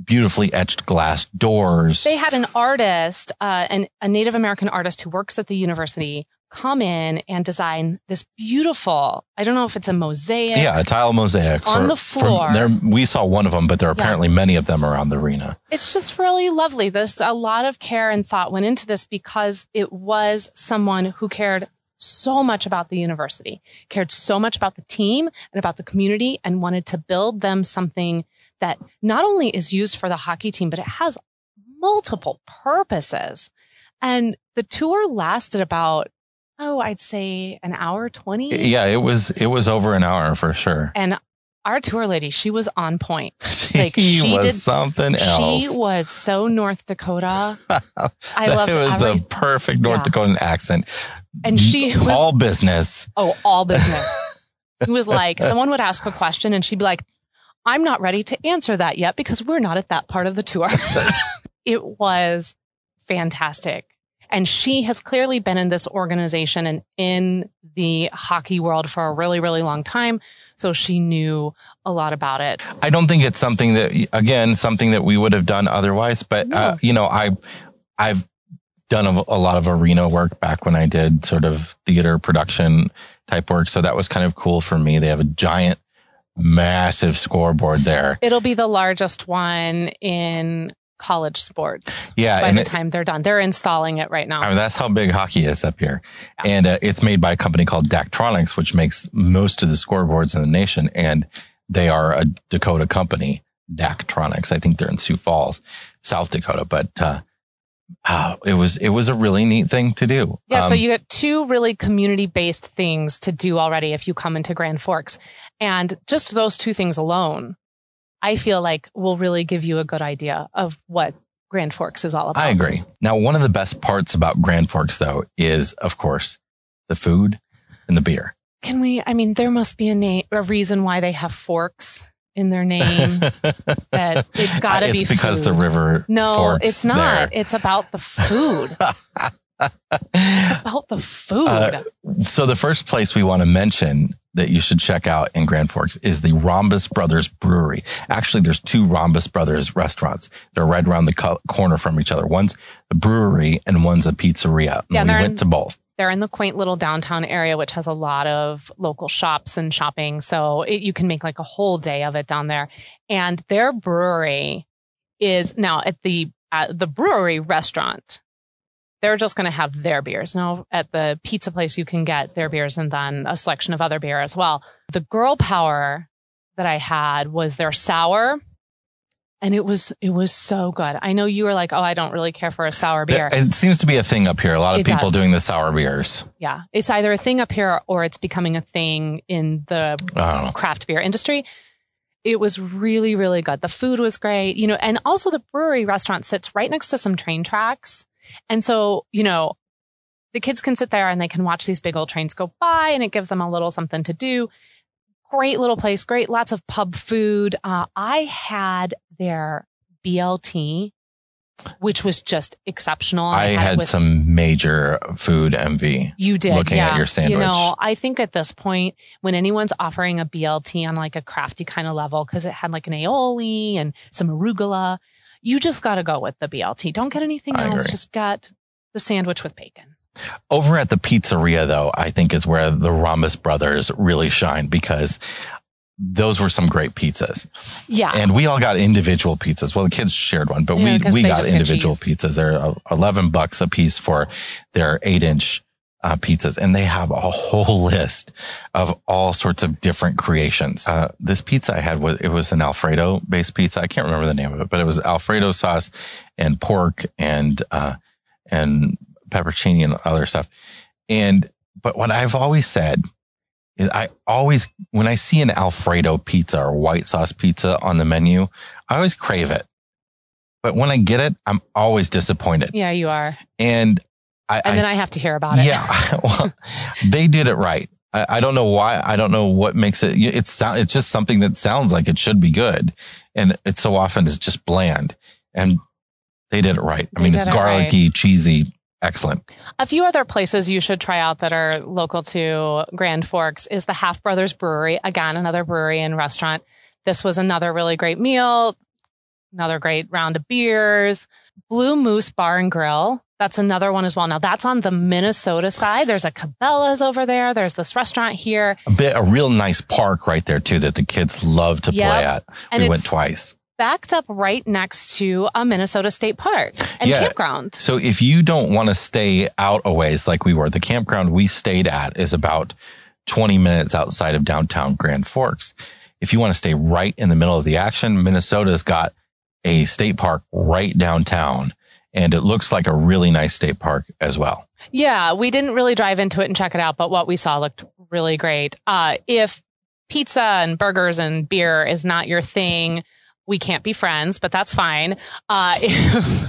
beautifully etched glass doors. They had an artist, uh, an, a Native American artist who works at the university, come in and design this beautiful, I don't know if it's a mosaic. Yeah, a tile mosaic. On for, the floor. There, we saw one of them, but there are yeah. apparently many of them around the arena. It's just really lovely. There's a lot of care and thought went into this because it was someone who cared so much about the university, cared so much about the team and about the community, and wanted to build them something that not only is used for the hockey team, but it has multiple purposes. And the tour lasted about Oh, I'd say an hour, twenty. Yeah, it was it was over an hour for sure. And our tour lady, she was on point. She, like, she was did, something else. She was so North Dakota. I loved it. It was every, the perfect North yeah. Dakotan accent. And she was all business. Oh, all business. It was like someone would ask a question and she'd be like, I'm not ready to answer that yet because we're not at that part of the tour. It was fantastic. And she has clearly been in this organization and in the hockey world for a really, really long time. So she knew a lot about it. I don't think it's something that, again, something that we would have done otherwise. But, no. uh, you know, I, I've done a, a lot of arena work back when I did sort of theater production type work. So that was kind of cool for me. They have a giant, massive scoreboard there. It'll be the largest one in college sports. Yeah, by the it, time they're done, they're installing it right now. I mean, that's how big hockey is up here. Yeah. And uh, it's made by a company called Daktronics, which makes most of the scoreboards in the nation. And they are a Dakota company, Daktronics. I think they're in Sioux Falls, South Dakota. But uh, oh, it was it was a really neat thing to do. Yeah. Um, so you get two really community based things to do already if you come into Grand Forks, and just those two things alone, I feel like will really give you a good idea of what Grand Forks is all about. I agree. Now, one of the best parts about Grand Forks, though, is, of course, the food and the beer. Can we, I mean, there must be a name, a reason why they have Forks in their name. That it's got to be because food. The river. No, forks it's not. There. It's about the food. It's about the food. Uh, so the first place we want to mention that you should check out in Grand Forks is the Rhombus Brothers Brewery. Actually, there's two Rhombus Brothers restaurants. They're right around the co- corner from each other. One's a brewery and one's a pizzeria. And yeah, we went in, to both. They're in the quaint little downtown area, which has a lot of local shops and shopping. So it, you can make like a whole day of it down there. And their brewery is now at the uh, the brewery restaurant. They're just going to have their beers. Now, at the pizza place, you can get their beers and then a selection of other beer as well. The Girl Power that I had was their sour, and it was it was so good. I know you were like, oh, I don't really care for a sour beer. It seems to be a thing up here. A lot of it people does. doing the sour beers. Yeah. It's either a thing up here or it's becoming a thing in the oh. craft beer industry. It was really, really good. The food was great. You know, and also the brewery restaurant sits right next to some train tracks. And so, you know, the kids can sit there and they can watch these big old trains go by, and it gives them a little something to do. Great little place. Great. Lots of pub food. Uh, I had their B L T, which was just exceptional. I, I had, had with, some major food envy. You did. Looking yeah. at your sandwich. You know, I think at this point, when anyone's offering a B L T on like a crafty kind of level, because it had like an aioli and some arugula, you just got to go with the B L T. Don't get anything I else. Agree. Just get the sandwich with bacon. Over at the pizzeria, though, I think is where the Ramos brothers really shine, because those were some great pizzas. Yeah. And we all got individual pizzas. Well, the kids shared one, but yeah, we, we got individual pizzas. They're eleven bucks a piece for their eight inch uh, pizzas. And they have a whole list of all sorts of different creations. Uh, this pizza I had was, it was an Alfredo based pizza. I can't remember the name of it, but it was Alfredo sauce and pork and, uh, and pepperoni and other stuff. And, but what I've always said is I always, when I see an Alfredo pizza or white sauce pizza on the menu, I always crave it. But when I get it, I'm always disappointed. Yeah, you are. And I, and then I, I have to hear about it. Yeah. Well, they did it right. I, I don't know why. I don't know what makes it. It's, it's just something that sounds like it should be good. And it so often is just bland, and they did it right. I mean, it's garlicky, right. Cheesy. Excellent. A few other places you should try out that are local to Grand Forks is the Half Brothers Brewery. Again, another brewery and restaurant. This was another really great meal, another great round of beers. Blue Moose Bar and Grill. That's another one as well. Now, that's on the Minnesota side. There's a Cabela's over there. There's this restaurant here. A bit, a real nice park right there, too, that the kids love to yep. play at. And we went twice. Backed up right next to a Minnesota State Park and yeah. campground. So if you don't want to stay out a ways like we were, the campground we stayed at is about twenty minutes outside of downtown Grand Forks. If you want to stay right in the middle of the action, Minnesota's got a state park right downtown, and it looks like a really nice state park as well. Yeah, we didn't really drive into it and check it out, but what we saw looked really great. Uh, if pizza and burgers and beer is not your thing, we can't be friends, but that's fine. Uh,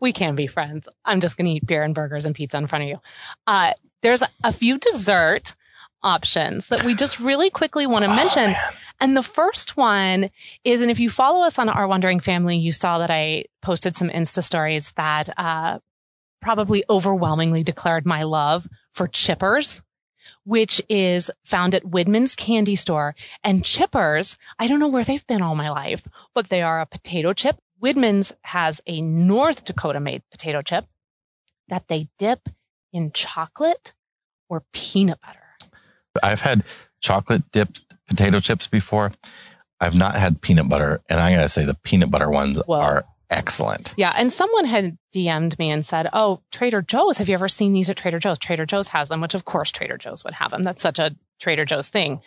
we can be friends. I'm just going to eat beer and burgers and pizza in front of you. Uh, there's a few dessert options that we just really quickly want to oh, mention. Man. And the first one is, and if you follow us on Our Wandering Family, you saw that I posted some Insta stories that uh, probably overwhelmingly declared my love for Chippers, which is found at Widman's Candy Store. And Chippers, I don't know where they've been all my life, but they are a potato chip. Widman's has a North Dakota-made potato chip that they dip in chocolate or peanut butter. I've had chocolate-dipped potato chips before. I've not had peanut butter, and I gotta say the peanut butter ones Whoa. are excellent. Yeah. And someone had D M'd me and said, oh, Trader Joe's. Have you ever seen these at Trader Joe's? Trader Joe's has them, which of course Trader Joe's would have them. That's such a Trader Joe's thing.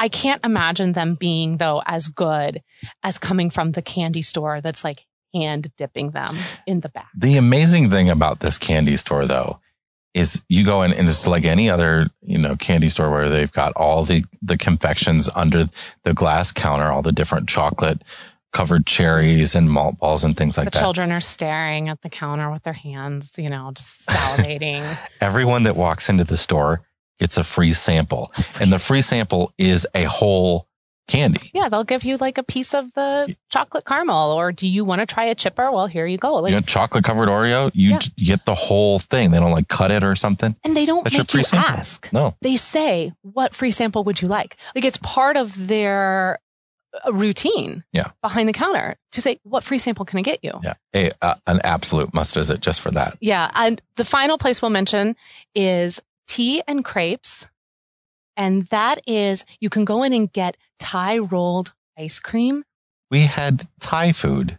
I can't imagine them being, though, as good as coming from the candy store that's like hand dipping them in the back. The amazing thing about this candy store, though, is you go in and it's like any other, you know, candy store where they've got all the, the confections under the glass counter, all the different chocolate covered cherries and malt balls and things like that. The children are staring at the counter with their hands, you know, just salivating. Everyone that walks into the store gets a free sample. A free and the free sample is a whole candy. Yeah, they'll give you like a piece of the chocolate caramel, or do you want to try a chipper? Well, here you go. Like, you know, chocolate covered Oreo, you yeah. get the whole thing. They don't like cut it or something. And they don't That's make you sample. ask. No. They say, what free sample would you like? Like, it's part of their a routine yeah. behind the counter to say, what free sample can I get you? Yeah, a, uh, an absolute must visit just for that. Yeah. And the final place we'll mention is Tea and Crepes. And that is, you can go in and get Thai rolled ice cream. We had Thai food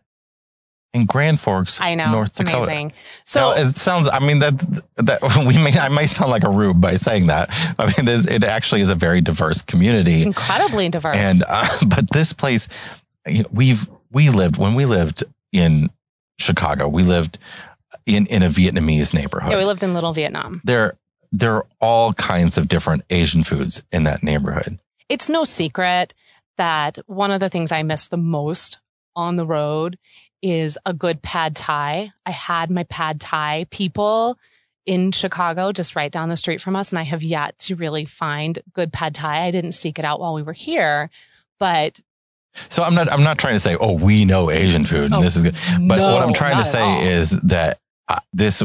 in Grand Forks, I know, North Dakota. Amazing. So now, it sounds, I mean, that that we may, I may sound like a rube by saying that. I mean, it, is, it actually is a very diverse community. It's incredibly diverse. And, uh, but this place, you know, we've, we lived, when we lived in Chicago, we lived in, in a Vietnamese neighborhood. Yeah, we lived in Little Vietnam. There, there are all kinds of different Asian foods in that neighborhood. It's no secret that one of the things I miss the most on the road is a good pad thai. I had my pad thai people in Chicago just right down the street from us, and I have yet to really find good pad thai. I didn't seek it out while we were here, but so I'm not I'm not trying to say, oh, we know Asian food and oh, this is good. But no, what I'm trying to say is that uh, this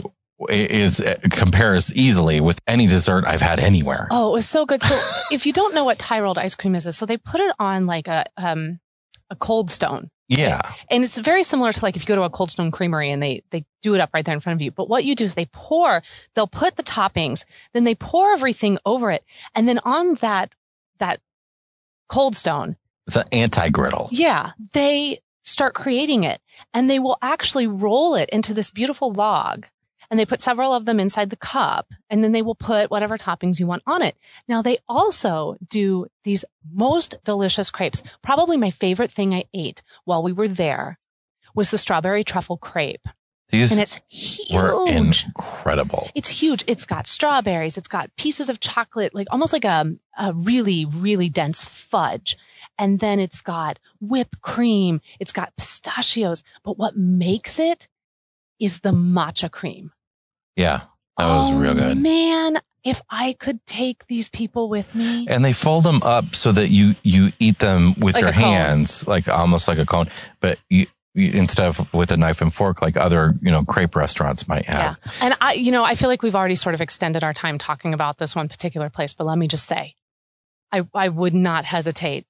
is uh, compares easily with any dessert I've had anywhere. Oh, it was so good. So if you don't know what Thai rolled ice cream is, so they put it on like a um a cold stone. Yeah. And it's very similar to like if you go to a Cold Stone Creamery and they they do it up right there in front of you. But what you do is they pour, they'll put the toppings, then they pour everything over it. And then on that, that Cold Stone. It's an anti-griddle. Yeah. They start creating it and they will actually roll it into this beautiful log. And they put several of them inside the cup, and then they will put whatever toppings you want on it. Now, they also do these most delicious crepes. Probably my favorite thing I ate while we were there was the strawberry truffle crepe. These and it's huge. Were incredible. It's huge. It's got strawberries. It's got pieces of chocolate, like almost like a, a really, really dense fudge. And then it's got whipped cream. It's got pistachios. But what makes it is the matcha cream. Yeah, that was oh, real good. Man, if I could take these people with me. And they fold them up so that you you eat them with like your hands, cone. Like almost like a cone, but you, you instead of with a knife and fork like other, you know, crepe restaurants might have. Yeah. And I you know, I feel like we've already sort of extended our time talking about this one particular place, but let me just say I I would not hesitate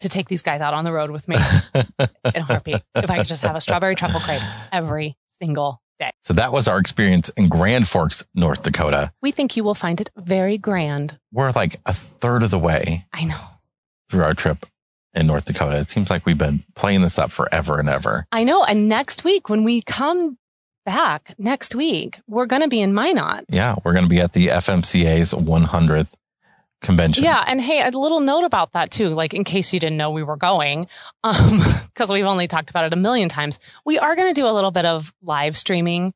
to take these guys out on the road with me in a heartbeat if I could just have a strawberry truffle crepe every single day. So that was our experience in Grand Forks, North Dakota. We think you will find it very grand. We're like a third of the way. I know. Through our trip in North Dakota. It seems like we've been playing this up forever and ever. I know. And next week, when we come back next week, we're going to be in Minot. Yeah. We're going to be at the F M C A's one hundredth convention. Yeah. And hey, a little note about that too, like in case you didn't know we were going, um, because we've only talked about it a million times, we are going to do a little bit of live streaming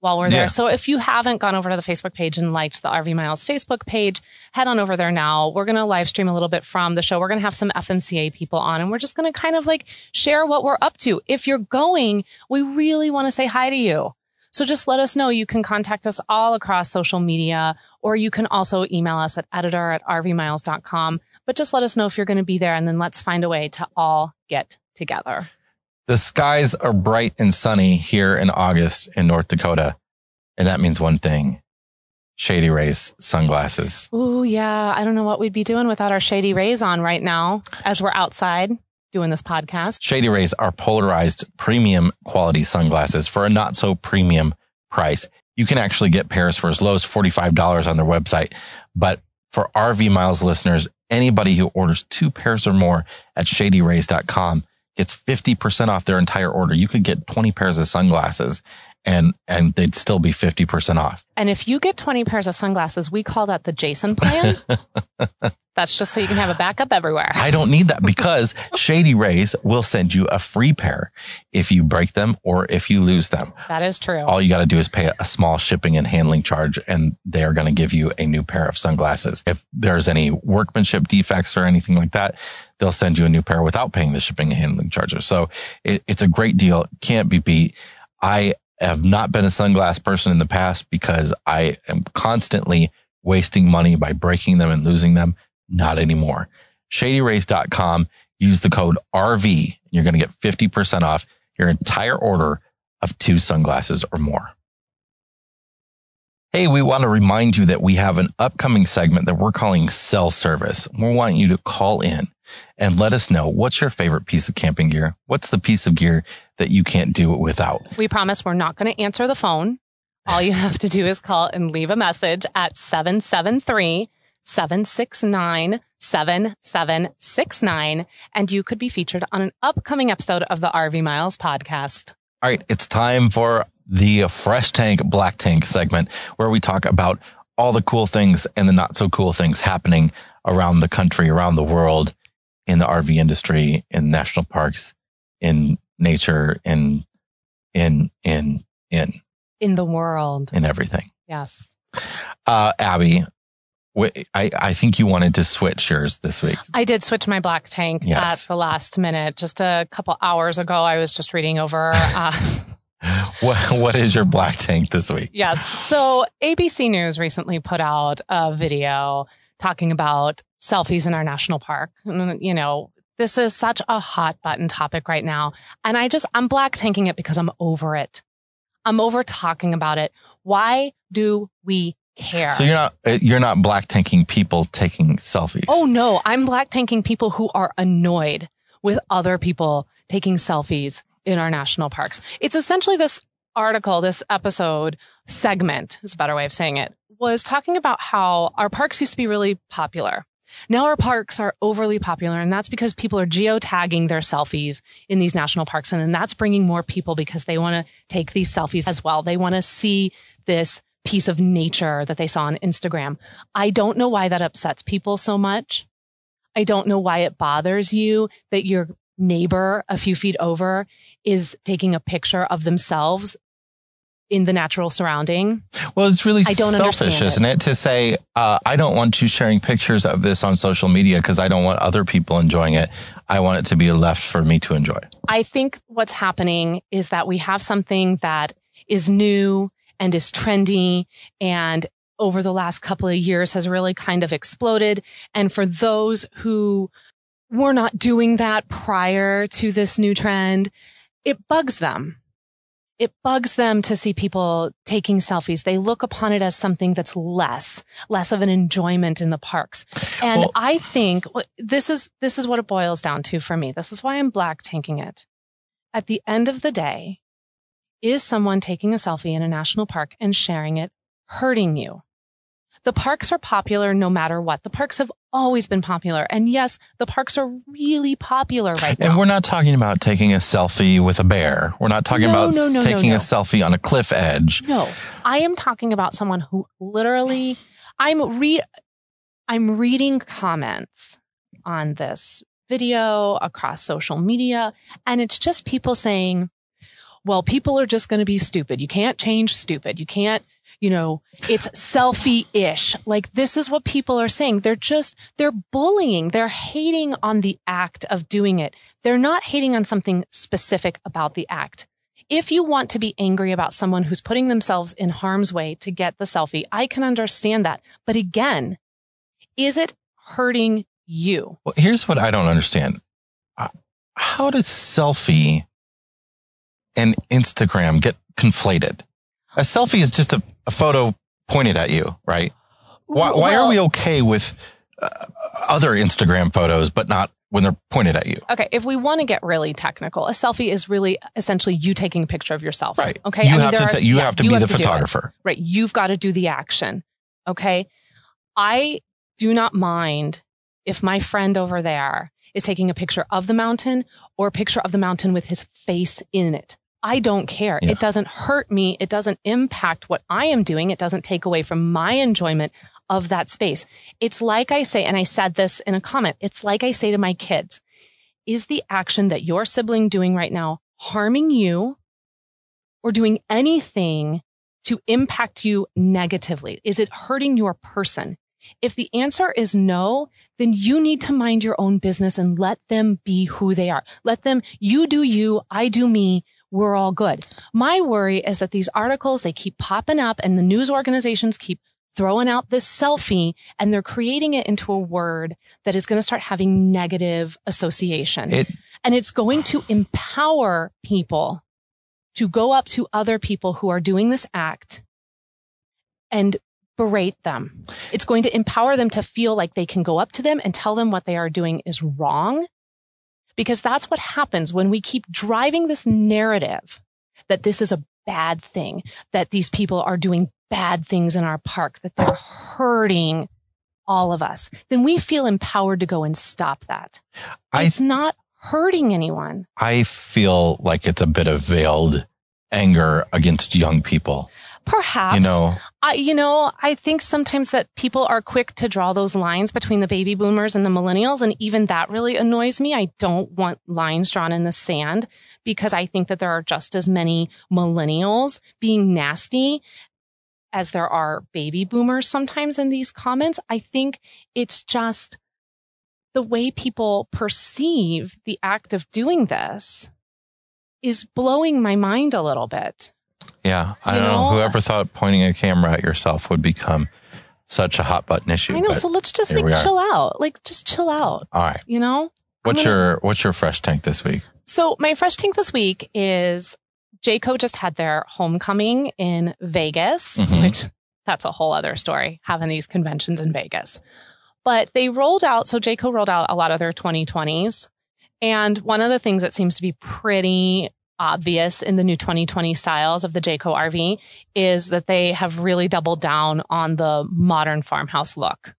while we're there. Yeah. So if you haven't gone over to the Facebook page and liked the R V Miles Facebook page, head on over there now. We're going to live stream a little bit from the show. We're going to have some F M C A people on, and we're just going to kind of like share what we're up to. If you're going, we really want to say hi to you. So just let us know. You can contact us all across social media, or you can also email us at editor at r v miles dot com. But just let us know if you're going to be there, and then let's find a way to all get together. The skies are bright and sunny here in August in North Dakota. And that means one thing. Shady Rays sunglasses. Ooh, yeah. I don't know what we'd be doing without our Shady Rays on right now as we're outside doing this podcast. Shady Rays are polarized premium quality sunglasses for a not so premium price. You can actually get pairs for as low as forty-five dollars on their website. But for R V Miles listeners, anybody who orders two pairs or more at shady rays dot com gets fifty percent off their entire order. You could get twenty pairs of sunglasses and and they'd still be fifty percent off. And if you get twenty pairs of sunglasses, we call that the Jason plan. That's just so you can have a backup everywhere. I don't need that because Shady Rays will send you a free pair if you break them or if you lose them. That is true. All you got to do is pay a small shipping and handling charge, and they're going to give you a new pair of sunglasses. If there's any workmanship defects or anything like that, they'll send you a new pair without paying the shipping and handling charges. So it, it's a great deal. Can't be beat. I have not been a sunglass person in the past because I am constantly wasting money by breaking them and losing them. Not anymore. shady rays dot com. Use the code R V. And you're going to get fifty percent off your entire order of two sunglasses or more. Hey, we want to remind you that we have an upcoming segment that we're calling Cell Service. We want you to call in and let us know, what's your favorite piece of camping gear? What's the piece of gear that you can't do it without? We promise we're not going to answer the phone. All you have to do is call and leave a message at seven seven three, seven six nine, seven seven six nine, and you could be featured on an upcoming episode of the R V Miles podcast. All right, it's time for the Fresh Tank Black Tank segment, where we talk about all the cool things and the not so cool things happening around the country, around the world, in the R V industry, in national parks, in nature, in in in in in the world, in everything. Yes, uh, Abby. I, I think you wanted to switch yours this week. I did switch my black tank yes. at the last minute. Just a couple hours ago, I was just reading over. Uh, what What is your black tank this week? Yes. So A B C News recently put out a video talking about selfies in our national park. You know, this is such a hot button topic right now. And I just, I'm black tanking it because I'm over it. I'm over talking about it. Why do we care? So you're not you're not black tanking people taking selfies. Oh, no, I'm black tanking people who are annoyed with other people taking selfies in our national parks. It's essentially this article, this episode segment is a better way of saying it, was talking about how our parks used to be really popular. Now our parks are overly popular, and that's because people are geotagging their selfies in these national parks. And then that's bringing more people because they want to take these selfies as well. They want to see this piece of nature that they saw on Instagram. I don't know why that upsets people so much. I don't know why it bothers you that your neighbor a few feet over is taking a picture of themselves in the natural surrounding. Well, it's really selfish, isn't it? To say, uh, I don't want you sharing pictures of this on social media because I don't want other people enjoying it. I want it to be left for me to enjoy. I think what's happening is that we have something that is new and is trendy and over the last couple of years has really kind of exploded. And for those who were not doing that prior to this new trend, it bugs them. It bugs them to see people taking selfies. They look upon it as something that's less, less of an enjoyment in the parks. And well, I think this is, this is what it boils down to for me. This is why I'm black tanking it. At the end of the day, is someone taking a selfie in a national park and sharing it hurting you? The parks are popular no matter what. The parks have always been popular. And yes, the parks are really popular right now. And we're not talking about taking a selfie with a bear. We're not talking no, about no, no, taking no, no. a selfie on a cliff edge. No, I am talking about someone who literally, I'm re, I'm reading comments on this video across social media. And it's just people saying, well, people are just going to be stupid. You can't change stupid. You can't. You know, it's selfie-ish. Like, this is what people are saying. They're just, they're bullying. They're hating on the act of doing it. They're not hating on something specific about the act. If you want to be angry about someone who's putting themselves in harm's way to get the selfie, I can understand that. But again, is it hurting you? Well, here's what I don't understand. How does selfie and Instagram get conflated? A selfie is just a, a photo pointed at you, right? Why, why well, are we okay with uh, other Instagram photos, but not when they're pointed at you? Okay, if we want to get really technical, a selfie is really essentially you taking a picture of yourself. Right. Okay. You I have mean, to, are, t- you yeah, have to you be have the to photographer. Right. You've got to do the action. Okay. I do not mind if my friend over there is taking a picture of the mountain or a picture of the mountain with his face in it. I don't care. Yeah. It doesn't hurt me. It doesn't impact what I am doing. It doesn't take away from my enjoyment of that space. It's like I say, and I said this in a comment, it's like I say to my kids, is the action that your sibling doing right now harming you or doing anything to impact you negatively? Is it hurting your person? If the answer is no, then you need to mind your own business and let them be who they are. Let them, you do you, I do me. We're all good. My worry is that these articles, they keep popping up and the news organizations keep throwing out this selfie and they're creating it into a word that is going to start having negative association. It, and it's going to empower people to go up to other people who are doing this act and berate them. It's going to empower them to feel like they can go up to them and tell them what they are doing is wrong. Because that's what happens when we keep driving this narrative that this is a bad thing, that these people are doing bad things in our park, that they're hurting all of us. Then we feel empowered to go and stop that. I, it's not hurting anyone. I feel like it's a bit of veiled anger against young people. Perhaps. You know, I, you know, I think sometimes that people are quick to draw those lines between the baby boomers and the millennials. And even that really annoys me. I don't want lines drawn in the sand because I think that there are just as many millennials being nasty as there are baby boomers sometimes in these comments. I think it's just the way people perceive the act of doing this is blowing my mind a little bit. Yeah, I you don't know, know. Whoever thought pointing a camera at yourself would become such a hot button issue. I know. So let's just like chill out. Like just chill out. All right. You know. What's gonna, your What's your fresh tank this week? So my fresh tank this week is Jayco just had their homecoming in Vegas, mm-hmm. which that's a whole other story. Having these conventions in Vegas, but they rolled out. So Jayco rolled out a lot of their twenty twenties. And one of the things that seems to be pretty obvious in the new twenty twenty styles of the Jayco R V is that they have really doubled down on the modern farmhouse look,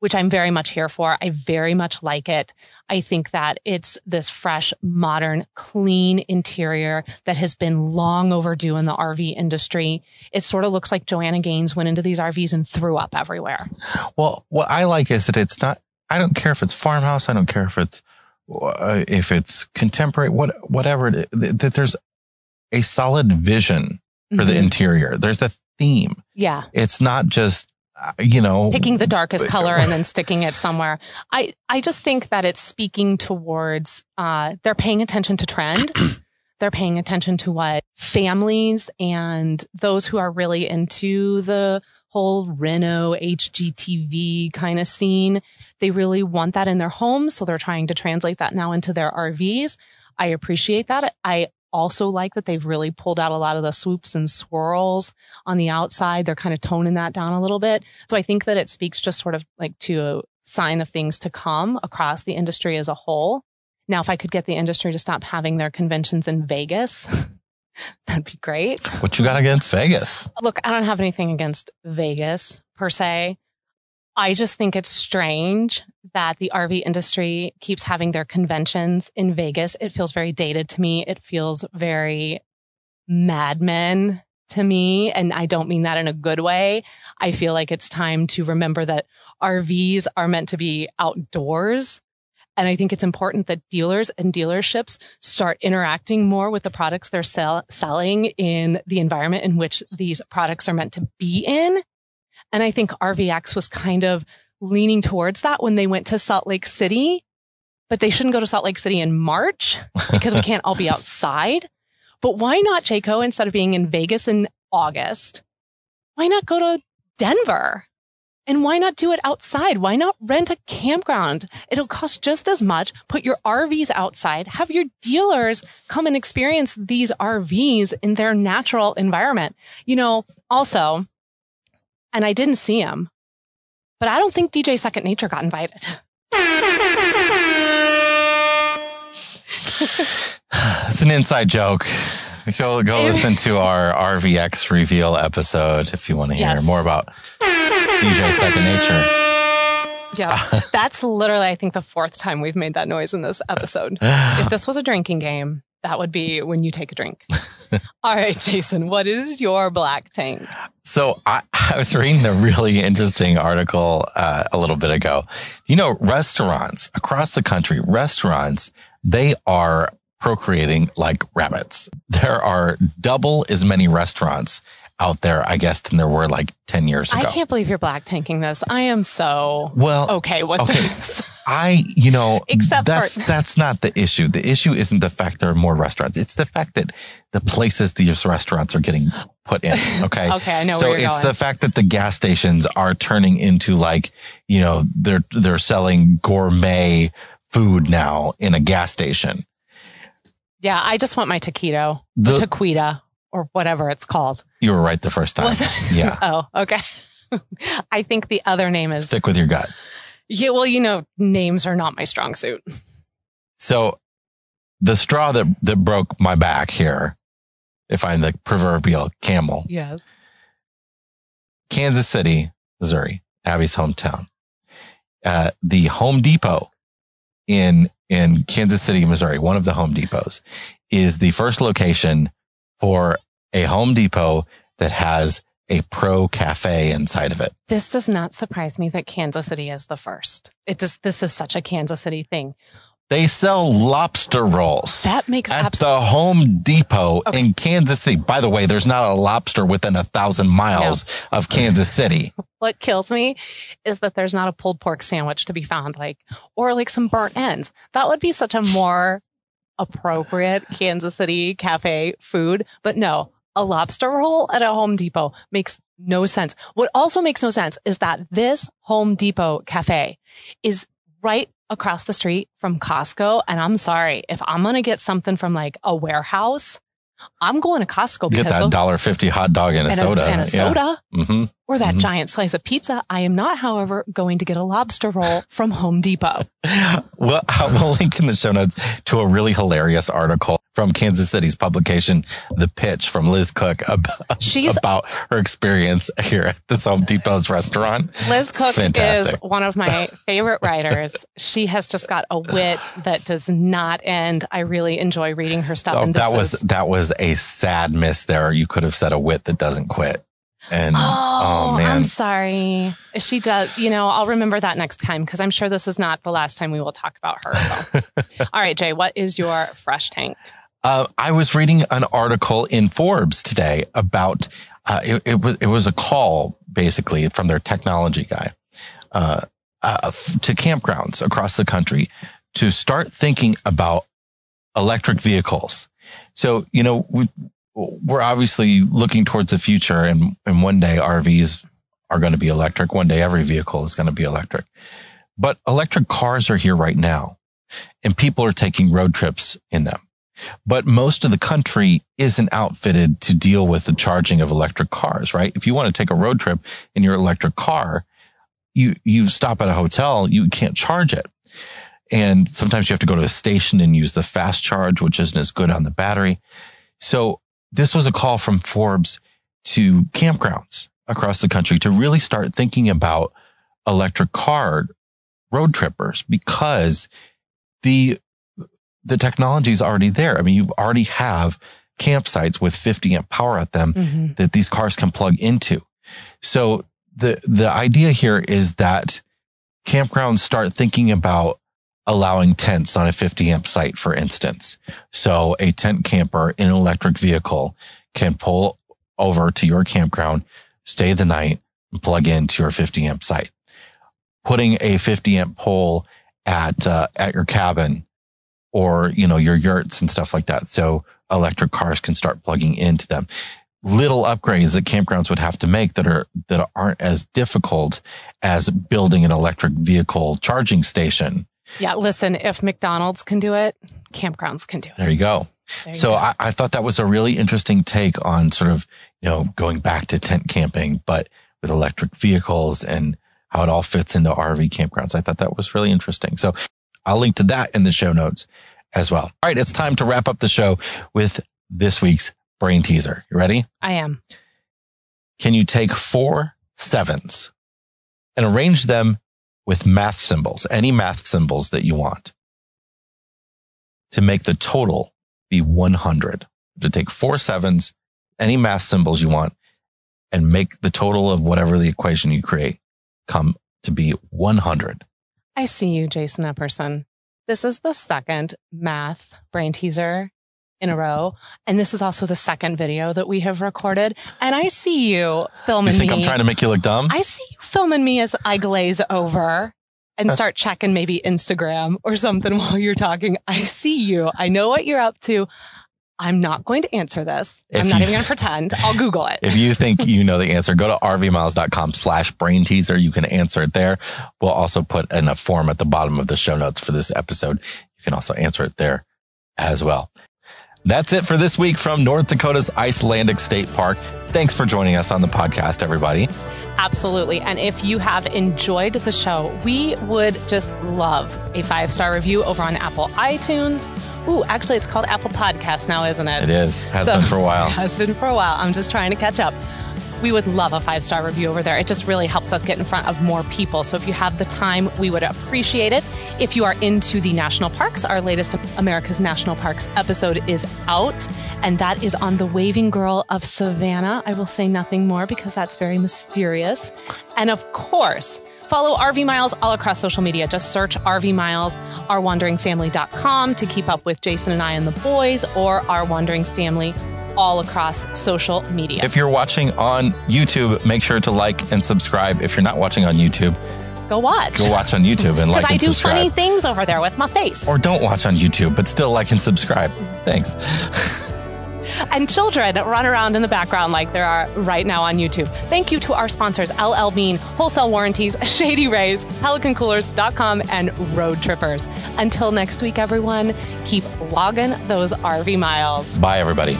which I'm very much here for. I very much like it. I think that it's this fresh, modern, clean interior that has been long overdue in the R V industry. It sort of looks like Joanna Gaines went into these R Vs and threw up everywhere. Well, what I like is that it's not, I don't care if it's farmhouse. I don't care if it's, uh, if it's contemporary, what, whatever it is, that there's a solid vision for mm-hmm. the interior. There's a theme. Yeah. It's not just, you know, picking the darkest color and then sticking it somewhere. I, I just think that it's speaking towards, uh, they're paying attention to trend. They're paying attention to what families and those who are really into the whole Reno H G T V kind of scene, they really want that in their homes. So they're trying to translate that now into their R Vs. I appreciate that. I also like that they've really pulled out a lot of the swoops and swirls on the outside. They're kind of toning that down a little bit. So I think that it speaks just sort of like to a sign of things to come across the industry as a whole. Now, if I could get the industry to stop having their conventions in Vegas, that'd be great. What you got against Vegas? Look, I don't have anything against Vegas per se. I just think it's strange that the R V industry keeps having their conventions in Vegas. It feels very dated to me. It feels very Mad Men to me. And I don't mean that in a good way. I feel like it's time to remember that R Vs are meant to be outdoors. And I think it's important that dealers and dealerships start interacting more with the products they're sell- selling in the environment in which these products are meant to be in. And I think R V X was kind of leaning towards that when they went to Salt Lake City, but they shouldn't go to Salt Lake City in March because we can't all be outside. But why not Jayco, instead of being in Vegas in August? Why not go to Denver? And why not do it outside? Why not rent a campground? It'll cost just as much. Put your R Vs outside. Have your dealers come and experience these R Vs in their natural environment. You know, also, and I didn't see him, but I don't think D J Second Nature got invited. It's an inside joke. Go, go listen to our R V X reveal episode if you want to hear yes. more about D J Second Nature. Yeah, that's literally, I think, the fourth time we've made that noise in this episode. If this was a drinking game, that would be when you take a drink. All right, Jason, what is your black tank? So I, I was reading a really interesting article uh, a little bit ago. You know, restaurants across the country, restaurants, they are procreating like rabbits. There are double as many restaurants out there, I guess, than there were like ten years ago. I can't believe you're black tanking this. I am so well, okay with okay. this. I, you know, Except that's, for- that's not the issue. The issue isn't the fact there are more restaurants. It's the fact that the places these restaurants are getting put in. Okay. okay. I know so where you're it's going. The fact that the gas stations are turning into like, you know, they're, they're selling gourmet food now in a gas station. Yeah. I just want my taquito, the, the taquita. Or whatever it's called. You were right the first time. Yeah. Oh, okay. I think the other name is... Stick with your gut. Yeah, well, you know, names are not my strong suit. So the straw that, that broke my back here, if I'm the proverbial camel. Yes. Kansas City, Missouri, Abby's hometown. Uh, the Home Depot in in Kansas City, Missouri, one of the Home Depots, is the first location for a Home Depot that has a pro cafe inside of it. This does not surprise me that Kansas City is the first. It does. This is such a Kansas City thing. They sell lobster rolls. That makes at abs- the Home Depot okay. in Kansas City. By the way, there's not a lobster within a thousand miles no. of Kansas City. What kills me is that there's not a pulled pork sandwich to be found, like or like some burnt ends. That would be such a more appropriate Kansas City cafe food. But no, a lobster roll at a Home Depot makes no sense. What also makes no sense is that this Home Depot cafe is right across the street from Costco. And I'm sorry, if I'm going to get something from like a warehouse, I'm going to Costco. Because get that one dollar fifty hot dog and a soda. And a soda. Yeah. Mm-hmm. or that mm-hmm. giant slice of pizza. I am not, however, going to get a lobster roll from Home Depot. Well, I will link in the show notes to a really hilarious article from Kansas City's publication, The Pitch, from Liz Cook about, She's, about her experience here at this Home Depot's restaurant. Liz Cook is one of my favorite writers. She has just got a wit that does not end. I really enjoy reading her stuff. Oh, and this that was is, that was a sad miss there. You could have said a wit that doesn't quit. And oh, oh man. I'm sorry. She does. You know, I'll remember that next time because I'm sure this is not the last time we will talk about her. So. All right, Jay, what is your fresh tank? Uh, I was reading an article in Forbes today about uh, it, it was it was a call basically from their technology guy uh, uh, f- to campgrounds across the country to start thinking about electric vehicles. So, you know, we. We're obviously looking towards the future, and, and one day R Vs are going to be electric. One day every vehicle is going to be electric. But electric cars are here right now, and people are taking road trips in them. But most of the country isn't outfitted to deal with the charging of electric cars, right? If you want to take a road trip in your electric car, you, you stop at a hotel, you can't charge it. And sometimes you have to go to a station and use the fast charge, which isn't as good on the battery. So this was a call from Forbes to campgrounds across the country to really start thinking about electric car road trippers because the the technology is already there. I mean, you already have campsites with fifty amp power at them mm-hmm. that these cars can plug into. So the the idea here is that campgrounds start thinking about allowing tents on a fifty amp site, for instance. So a tent camper in an electric vehicle can pull over to your campground, stay the night, and plug into your fifty amp site. Putting a fifty amp pole at uh, at your cabin or, you know, your yurts and stuff like that. So electric cars can start plugging into them. Little upgrades that campgrounds would have to make that are that aren't as difficult as building an electric vehicle charging station. Yeah, listen, if McDonald's can do it, campgrounds can do it. There you go. There you so go. I, I thought that was a really interesting take on sort of, you know, going back to tent camping, but with electric vehicles and how it all fits into R V campgrounds. I thought that was really interesting. So I'll link to that in the show notes as well. All right, it's time to wrap up the show with this week's brain teaser. You ready? I am. Can you take four sevens and arrange them with math symbols, any math symbols that you want, to make the total be one hundred. To take four sevens, any math symbols you want, and make the total of whatever the equation you create come to be one hundred. I see you, Jason Epperson. This is the second math brain teaser in a row. And this is also the second video that we have recorded. And I see you filming me. You think me. I'm trying to make you look dumb? I see you filming me as I glaze over and start checking maybe Instagram or something while you're talking. I see you. I know what you're up to. I'm not going to answer this. If I'm not you, even going to pretend. I'll Google it. If you think you know the answer, go to rvmiles.com slash brain teaser. You can answer it there. We'll also put in a form at the bottom of the show notes for this episode. You can also answer it there as well. That's it for this week from North Dakota's Icelandic State Park. Thanks for joining us on the podcast, everybody. Absolutely. And if you have enjoyed the show, we would just love a five-star review over on Apple iTunes. Ooh, actually, it's called Apple Podcasts now, isn't it? It is. Has so, been for a while. Has been for a while. I'm just trying to catch up. We would love a five-star review over there. It just really helps us get in front of more people. So if you have the time, we would appreciate it. If you are into the national parks, our latest America's National Parks episode is out, and that is on the Waving Girl of Savannah. I will say nothing more because that's very mysterious. And of course, follow R V Miles all across social media. Just search R V Miles, our wandering family dot com to keep up with Jason and I and the boys, or Our Wandering Family all across social media. If you're watching on YouTube, make sure to like and subscribe. If you're not watching on YouTube, go watch. Go watch on YouTube and like and subscribe. Because I do funny things over there with my face. Or don't watch on YouTube, but still like and subscribe. Thanks. And children run around in the background like there are right now on YouTube. Thank you to our sponsors, L L. Bean, Wholesale Warranties, Shady Rays, Pelican Coolers dot com, and Roadtrippers. Until next week, everyone, keep logging those R V miles. Bye, everybody.